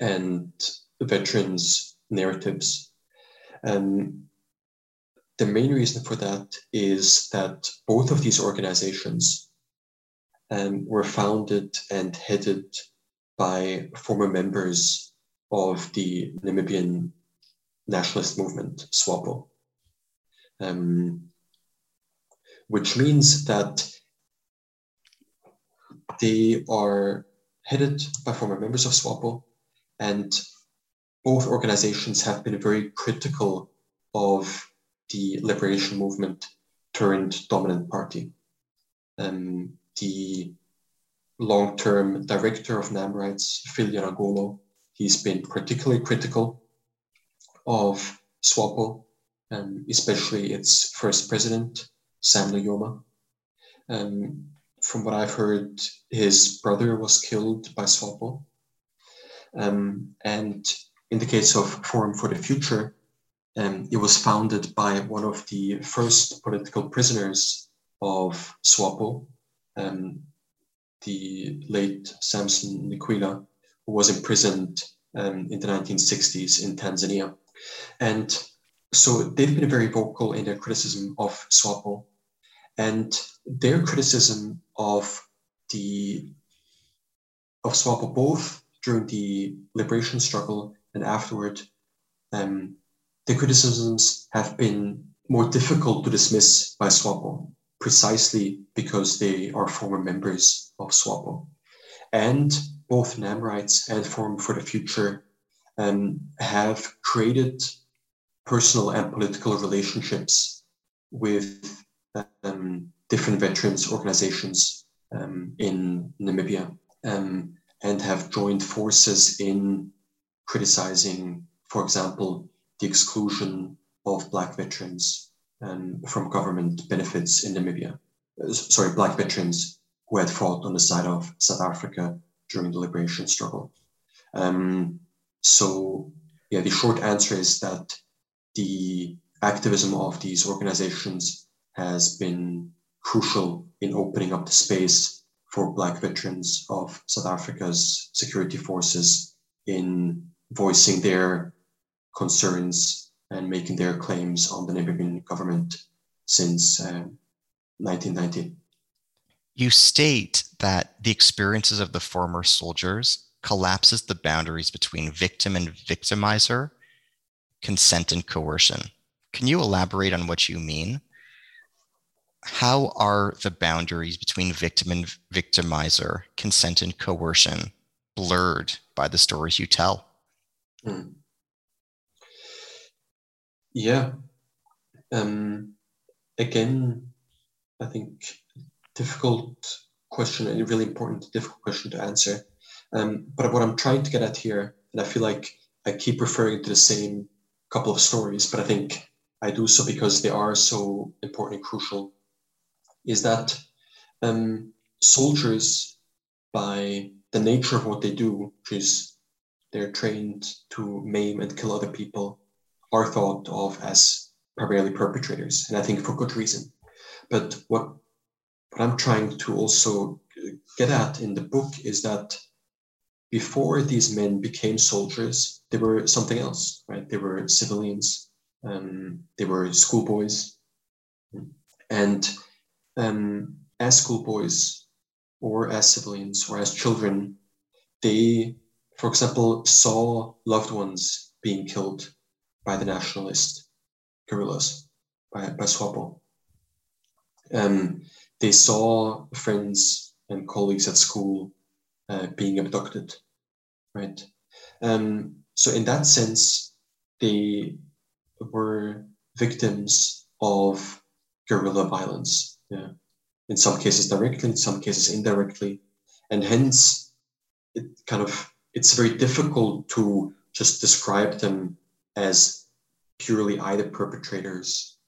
and veterans narratives. The main reason for that is that both of these organizations were founded and headed by former members of the Namibian nationalist movement, SWAPO, which means that they are headed by former members of SWAPO, and both organizations have been very critical of the liberation movement turned dominant party. The long-term director of NamRights, Phil, he's been particularly critical of SWAPO, especially its first president, Sam Luyoma. From what I've heard, his brother was killed by SWAPO. And in the case of Forum for the Future, it was founded by one of the first political prisoners of SWAPO, the late Samson Nikwila, who was imprisoned in the 1960s in Tanzania. And so they've been very vocal in their criticism of SWAPO, and their criticism of SWAPO both during the liberation struggle and afterward, the criticisms have been more difficult to dismiss by SWAPO, precisely because they are former members of SWAPO. And both NamRights and Forum for the Future have created personal and political relationships with different veterans organizations in Namibia, and have joined forces in criticizing, for example, the exclusion of Black veterans from government benefits in Namibia. Black veterans who had fought on the side of South Africa during the liberation struggle. The short answer is that the activism of these organizations has been crucial in opening up the space for Black veterans of South Africa's security forces in voicing their concerns and making their claims on the Namibian government since 1990. You state that the experiences of the former soldiers collapses the boundaries between victim and victimizer, consent and coercion. Can you elaborate on what you mean? How are the boundaries between victim and victimizer, consent and coercion, blurred by the stories you tell? Yeah. Again, I think difficult question and a really important, difficult question to answer. But what I'm trying to get at here, and I feel like I keep referring to the same couple of stories, but I think I do so because they are so important and crucial, is that soldiers, by the nature of what they do, which is they're trained to maim and kill other people, are thought of as primarily perpetrators, and I think for good reason. But what I'm trying to also get at in the book is that before these men became soldiers, they were something else, right? They were civilians, they were schoolboys, and as schoolboys or as civilians or as children, they, for example, saw loved ones being killed by the nationalist guerrillas, by SWAPO. They saw friends and colleagues at school being abducted, right? So in that sense, they were victims of guerrilla violence, yeah. In some cases directly, in some cases indirectly. And hence, it's very difficult to just describe them as purely either perpetrators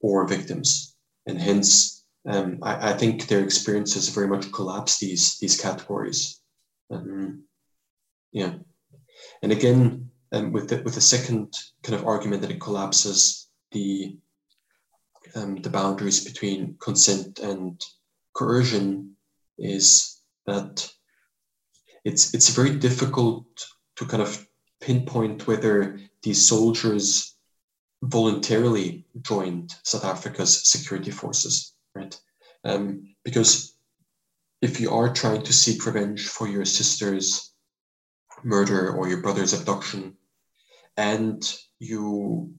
or victims. And hence, I think their experiences very much collapse these categories. And again, with the second kind of argument, that it collapses the boundaries between consent and coercion, is that it's very difficult to kind of pinpoint whether these soldiers voluntarily joined South Africa's security forces, right? Because if you are trying to seek revenge for your sister's murder or your brother's abduction, and you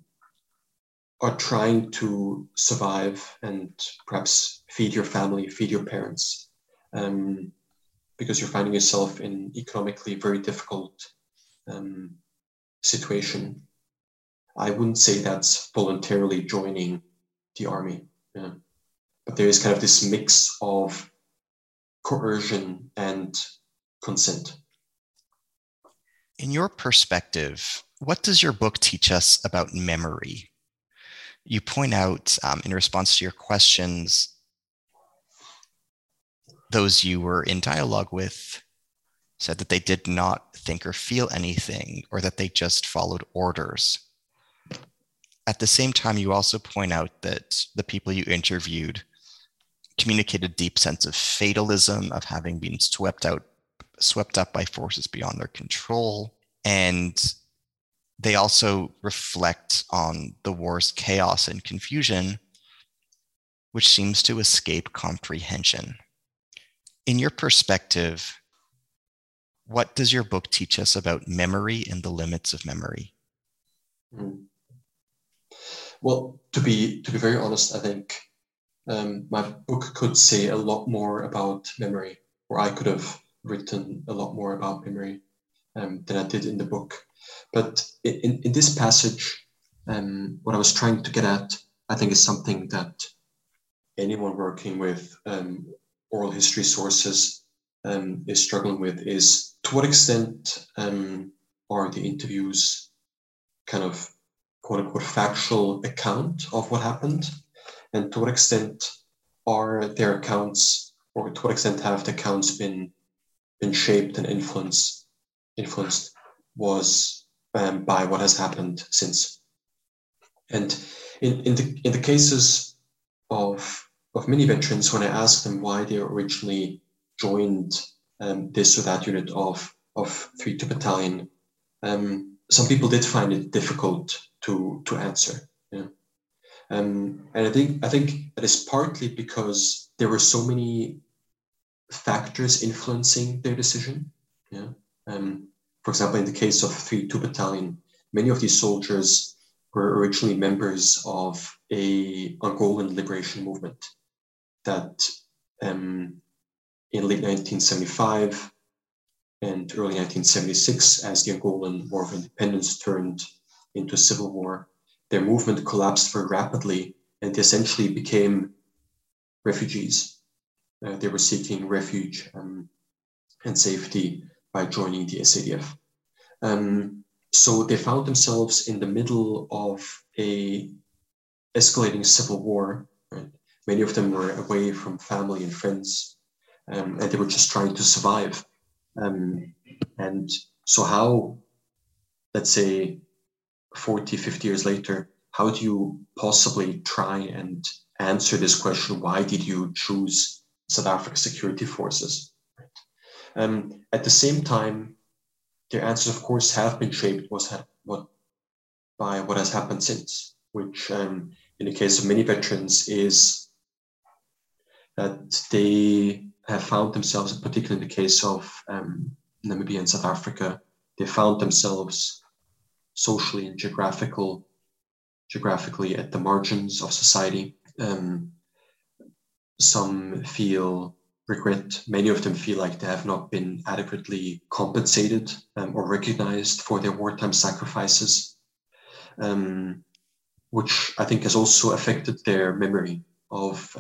are trying to survive and perhaps feed your family, feed your parents, because you're finding yourself in economically very difficult situation, I wouldn't say that's voluntarily joining the army. Yeah. But there is kind of this mix of coercion and consent. In your perspective, what does your book teach us about memory? You point out, in response to your questions, those you were in dialogue with said that they did not think or feel anything, or that they just followed orders. At the same time, you also point out that the people you interviewed communicated a deep sense of fatalism, of having been swept up by forces beyond their control. And they also reflect on the war's chaos and confusion, which seems to escape comprehension. In your perspective, what does your book teach us about memory and the limits of memory? Well, to be very honest, I think my book could say a lot more about memory, or I could have written a lot more about memory than I did in the book. But in this passage, what I was trying to get at, I think, is something that anyone working with oral history sources is struggling with, is to what extent are the interviews kind of quote-unquote factual account of what happened, and to what extent are their accounts, or to what extent have the accounts been shaped and influenced was by what has happened since. And in the cases of many veterans, when I asked them why they originally joined this or that unit of 3-2 Battalion, some people did find it difficult to answer. Yeah. And I think that is partly because there were so many factors influencing their decision. Yeah. For example, in the case of 3-2 Battalion, many of these soldiers were originally members of an Angolan liberation movement that in late 1975 and early 1976, as the Angolan War of Independence turned into civil war, their movement collapsed very rapidly, and they essentially became refugees. They were seeking refuge and safety by joining the SADF. So they found themselves in the middle of an escalating civil war. Right? Many of them were away from family and friends, and they were just trying to survive. And so how, let's say, 40, 50 years later, how do you possibly try and answer this question? Why did you choose South Africa's security forces? At the same time, their answers, of course, have been shaped by what has happened since, which in the case of many veterans is that they have found themselves, particularly in the case of Namibia and South Africa, they found themselves socially and geographically at the margins of society. Some feel regret. Many of them feel like they have not been adequately compensated or recognized for their wartime sacrifices, which I think has also affected their memory of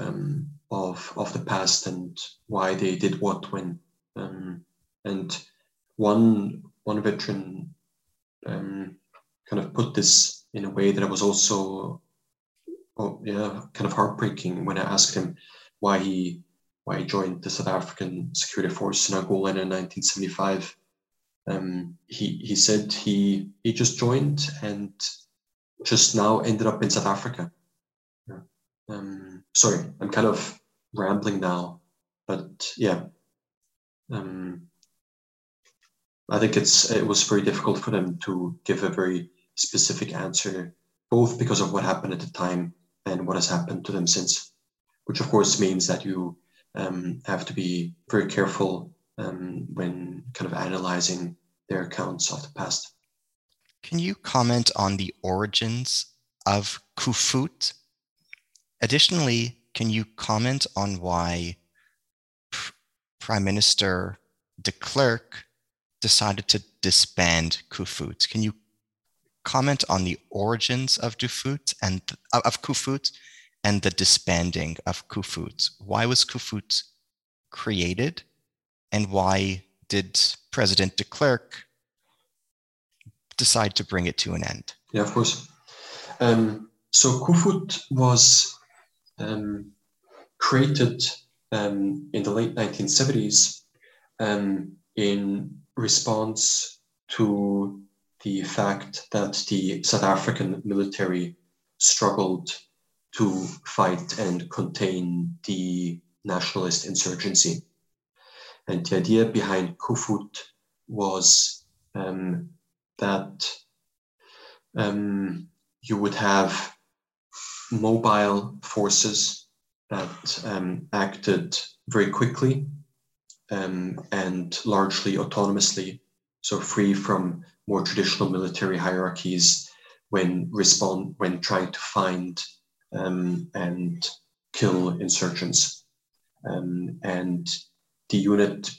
the past and why they did what when. And one veteran kind of put this in a way that I was also, kind of heartbreaking when I asked him why he joined the South African security force in Angola in 1975. He said he just joined and just now ended up in South Africa. Yeah. Sorry, I'm kind of rambling now, but yeah. I think it was very difficult for them to give a very specific answer, both because of what happened at the time and what has happened to them since, which of course means that you have to be very careful when kind of analyzing their accounts of the past. Can you comment on the origins of Koevoet? Additionally, can you comment on why Prime Minister de Klerk decided to disband Koevoet? Can you comment on the origins of Koevoet and the disbanding of Koevoet? Why was Koevoet created, and why did President de Klerk decide to bring it to an end? Yeah, of course. So Koevoet was created in the late 1970s in response to the fact that the South African military struggled to fight and contain the nationalist insurgency. And the idea behind Koevoet was that you would have mobile forces that acted very quickly and largely autonomously, so free from more traditional military hierarchies when trying to find and kill insurgents. And the unit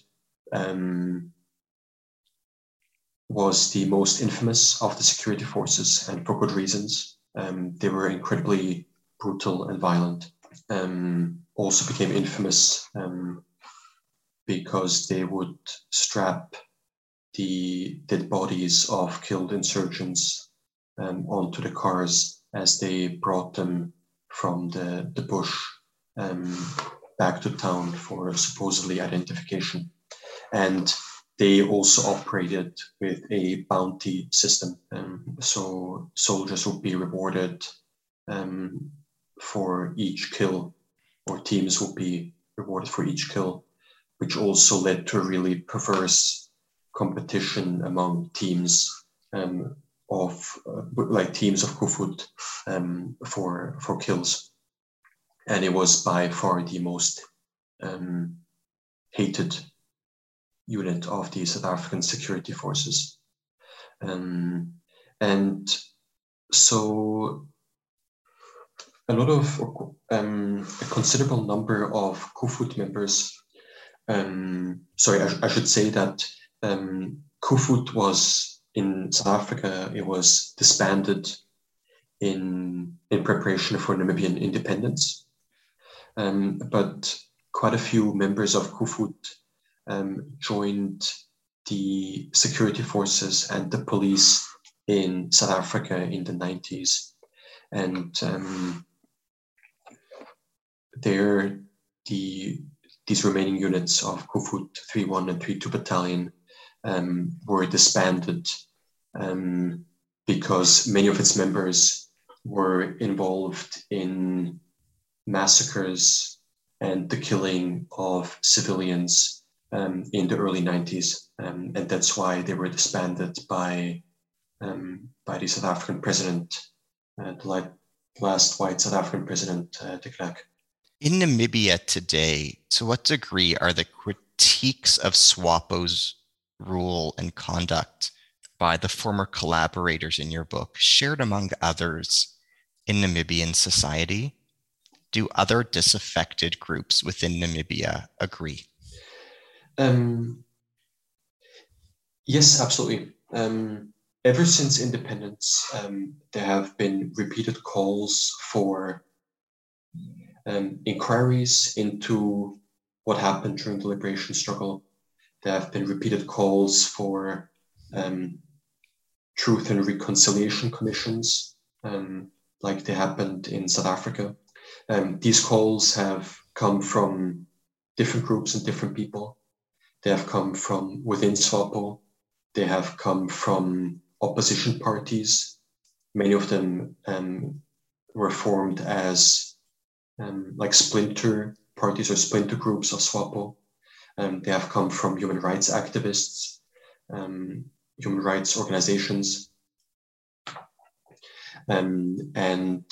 was the most infamous of the security forces, and for good reasons. They were incredibly brutal and violent. Also became infamous because they would strap the dead bodies of killed insurgents onto the cars as they brought them from the bush back to town for supposedly identification. And they also operated with a bounty system. So soldiers would be rewarded for each kill, or teams would be rewarded for each kill, which also led to a really perverse competition among teams of Koevoet for kills. And it was by far the most hated unit of the South African security forces. And so a lot of, a considerable number of Koevoet members, I should say that Koevoet was in South Africa, it was disbanded in preparation for Namibian independence. But quite a few members of Koevoet joined the security forces and the police in South Africa in the 90s. And these remaining units of Koevoet 3-1 and 3-2 Battalion were disbanded because many of its members were involved in massacres and the killing of civilians in the early 90s. And that's why they were disbanded by the South African president, the last white South African president, de Klerk. In Namibia today, to what degree are the critiques of SWAPO's rule and conduct by the former collaborators in your book shared among others in Namibian society? Do other disaffected groups within Namibia agree? Yes, absolutely. Ever since independence, there have been repeated calls for inquiries into what happened during the liberation struggle. There have been repeated calls for truth and reconciliation commissions, like they happened in South Africa. These calls have come from different groups and different people. They have come from within SWAPO. They have come from opposition parties. Many of them were formed as like splinter parties or splinter groups of SWAPO. They have come from human rights activists, human rights organizations, and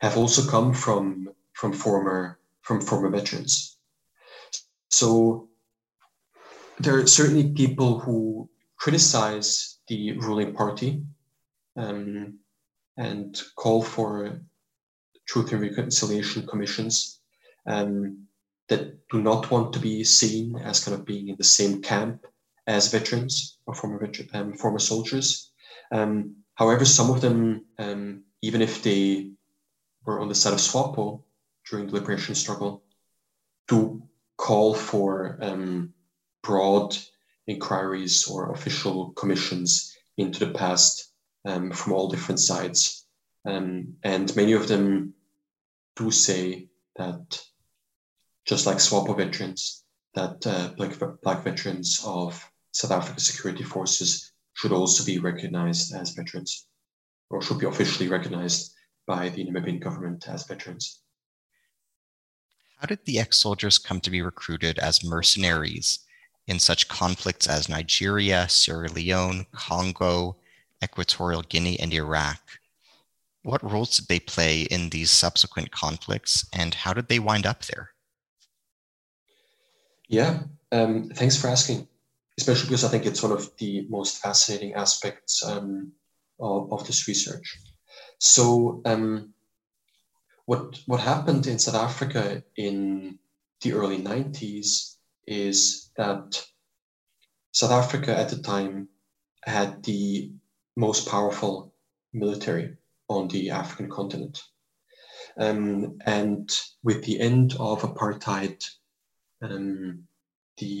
have also come from former veterans. So there are certainly people who criticize the ruling party and call for truth and reconciliation commissions that do not want to be seen as kind of being in the same camp as veterans or former soldiers. However, some of them, even if they were on the side of SWAPO during the liberation struggle, do call for broad inquiries or official commissions into the past from all different sides. And many of them do say that, just like SWAPO veterans, that Black veterans of South African security forces should also be recognized as veterans, or should be officially recognized by the Namibian government as veterans. How did the ex-soldiers come to be recruited as mercenaries in such conflicts as Nigeria, Sierra Leone, Congo, Equatorial Guinea, and Iraq? What roles did they play in these subsequent conflicts, and how did they wind up there? Yeah, thanks for asking, especially because I think it's one of the most fascinating aspects of this research. So what happened in South Africa in the early 90s is that South Africa at the time had the most powerful military on the African continent. And with the end of apartheid, the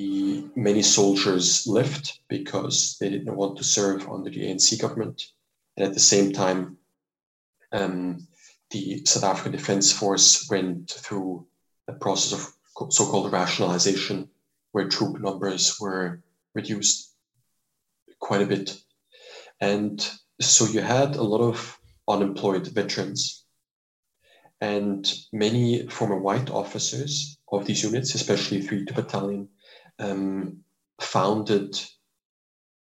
many soldiers left because they didn't want to serve under the ANC government. And at the same time, the South African Defence Force went through a process of so-called rationalization, where troop numbers were reduced quite a bit. And so you had a lot of unemployed veterans and many former white officers of these units, especially 3-2 Battalion, founded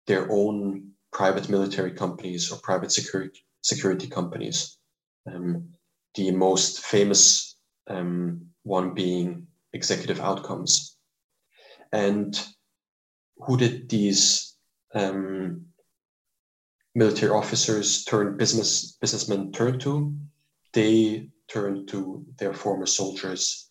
their own private military companies or private security companies. The most famous one being Executive Outcomes. And who did these military officers turned businessmen turn to? They turned to their former soldiers,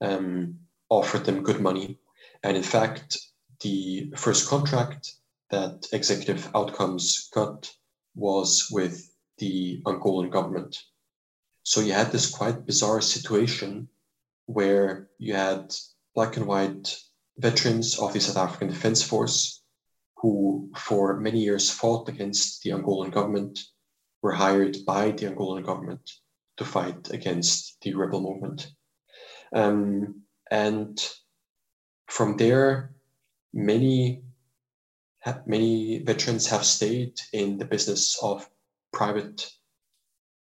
offered them good money. And in fact, the first contract that Executive Outcomes got was with the Angolan government. So you had this quite bizarre situation where you had Black and white veterans of the South African Defence Force who for many years fought against the Angolan government, were hired by the Angolan government to fight against the rebel movement. And from there, many veterans have stayed in the business of private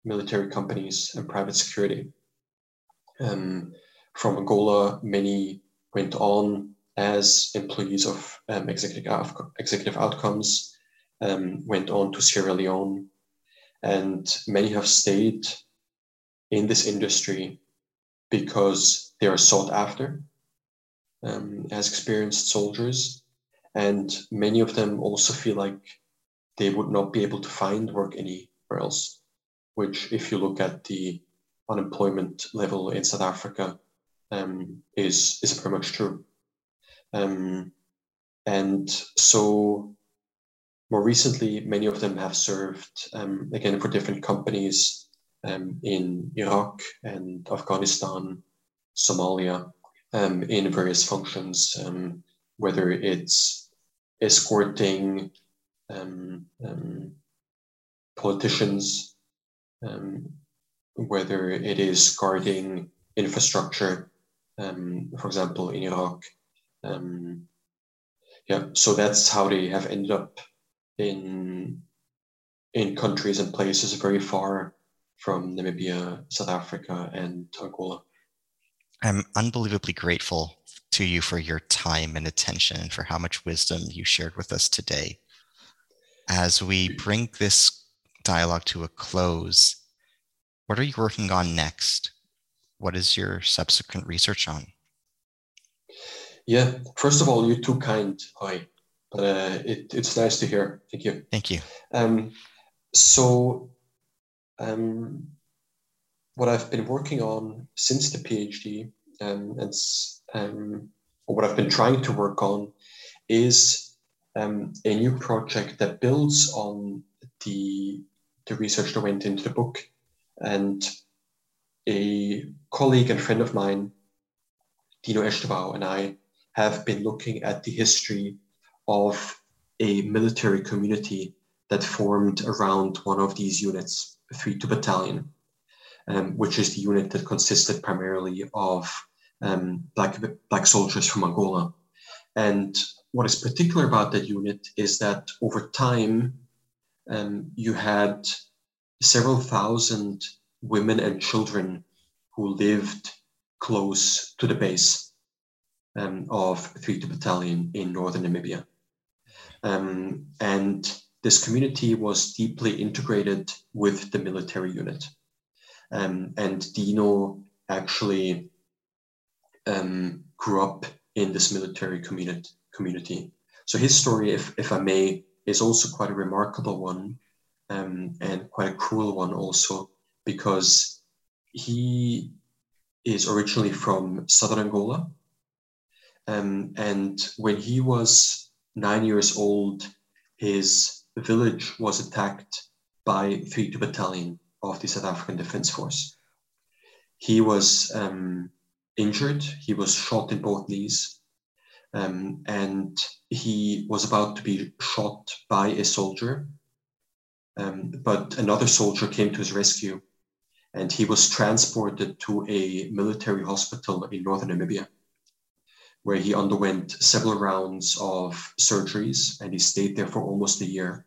military companies and private security. From Angola, many went on as employees of Executive Outcomes, went on to Sierra Leone, and many have stayed in this industry because they are sought after as experienced soldiers. And many of them also feel like they would not be able to find work anywhere else, which, if you look at the unemployment level in South Africa, is pretty much true. And so more recently, many of them have served, again, for different companies in Iraq and Afghanistan, Somalia, in various functions, whether it's escorting politicians, whether it is guarding infrastructure, for example, in Iraq. So that's how they have ended up in countries and places very far from Namibia, South Africa, and Angola. I'm unbelievably grateful to you for your time and attention and for how much wisdom you shared with us today. As we bring this dialogue to a close, what are you working on next? What is your subsequent research on? Yeah, first of all, you're too kind, Hoi. But it's nice to hear. Thank you. Thank you. What I've been working on since the PhD, what I've been trying to work on, is a new project that builds on the research that went into the book. And a colleague and friend of mine, Dino Estevão, and I have been looking at the history of a military community that formed around one of these units, 3-2 Battalion, which is the unit that consisted primarily of black soldiers from Angola. And what is particular about that unit is that over time, you had several thousand women and children who lived close to the base of 3-2 Battalion in northern Namibia. And this community was deeply integrated with the military unit. And Dino actually grew up in this military community. So his story, if I may, is also quite a remarkable one, and quite a cruel one also, because he is originally from southern Angola. And when he was 9 years old, his village was attacked by 3-2 Battalion of the South African Defence Force. He was injured. He was shot in both knees, and he was about to be shot by a soldier. But another soldier came to his rescue, and he was transported to a military hospital in northern Namibia, where he underwent several rounds of surgeries, and he stayed there for almost a year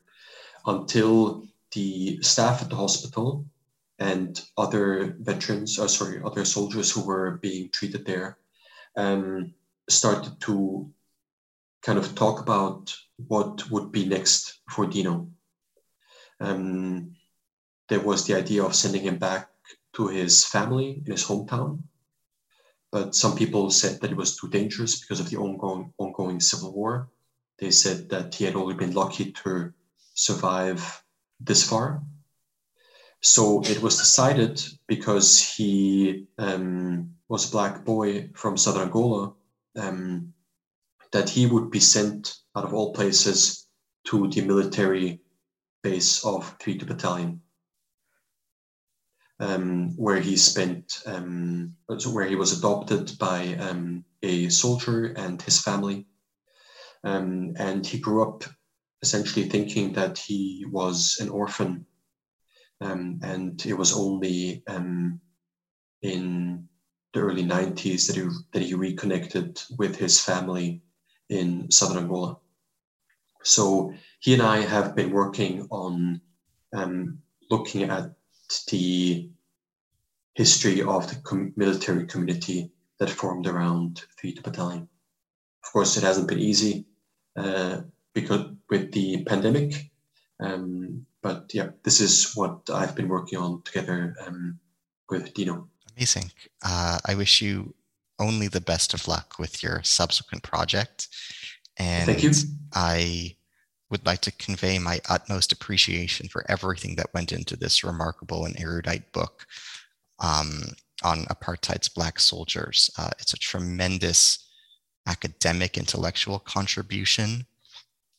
until the staff at the hospital and other soldiers who were being treated there started to kind of talk about what would be next for Dino. There was the idea of sending him back to his family in his hometown, but some people said that it was too dangerous because of the ongoing civil war. They said that he had only been lucky to survive this far. So it was decided, because he was a black boy from southern Angola, that he would be sent out of all places to the military base of 3-2 Battalion, where he was adopted by a soldier and his family. And he grew up essentially thinking that he was an orphan. And it was only in the early 90s that he reconnected with his family in southern Angola. So he and I have been working on looking at the history of the military community that formed around 3-2 Battalion. Of course, it hasn't been easy because with the pandemic, but yeah, this is what I've been working on together with Dino. Amazing. I wish you only the best of luck with your subsequent project. And thank you. I would like to convey my utmost appreciation for everything that went into this remarkable and erudite book on Apartheid's Black Soldiers. It's a tremendous academic, intellectual contribution,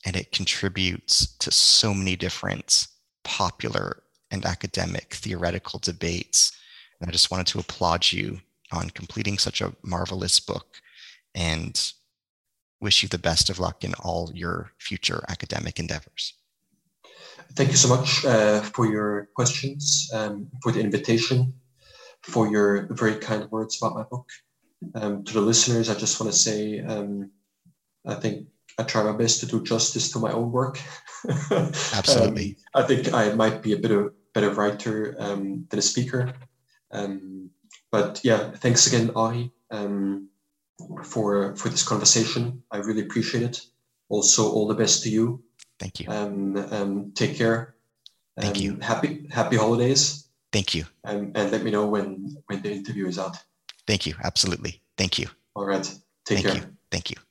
and it contributes to so many different popular and academic theoretical debates. And I just wanted to applaud you on completing such a marvelous book, and wish you the best of luck in all your future academic endeavors. Thank you so much for your questions, for the invitation, for your very kind words about my book. To the listeners, I just want to say, I think I try my best to do justice to my own work. Absolutely. I think I might be a bit of better writer than a speaker. But yeah, thanks again, Ari, for this conversation. I really appreciate it. Also, all the best to you. Thank you. Take care. Thank you. Happy holidays. Thank you. And let me know when the interview is out. Thank you. Absolutely. Thank you. All right. Take care. Thank you.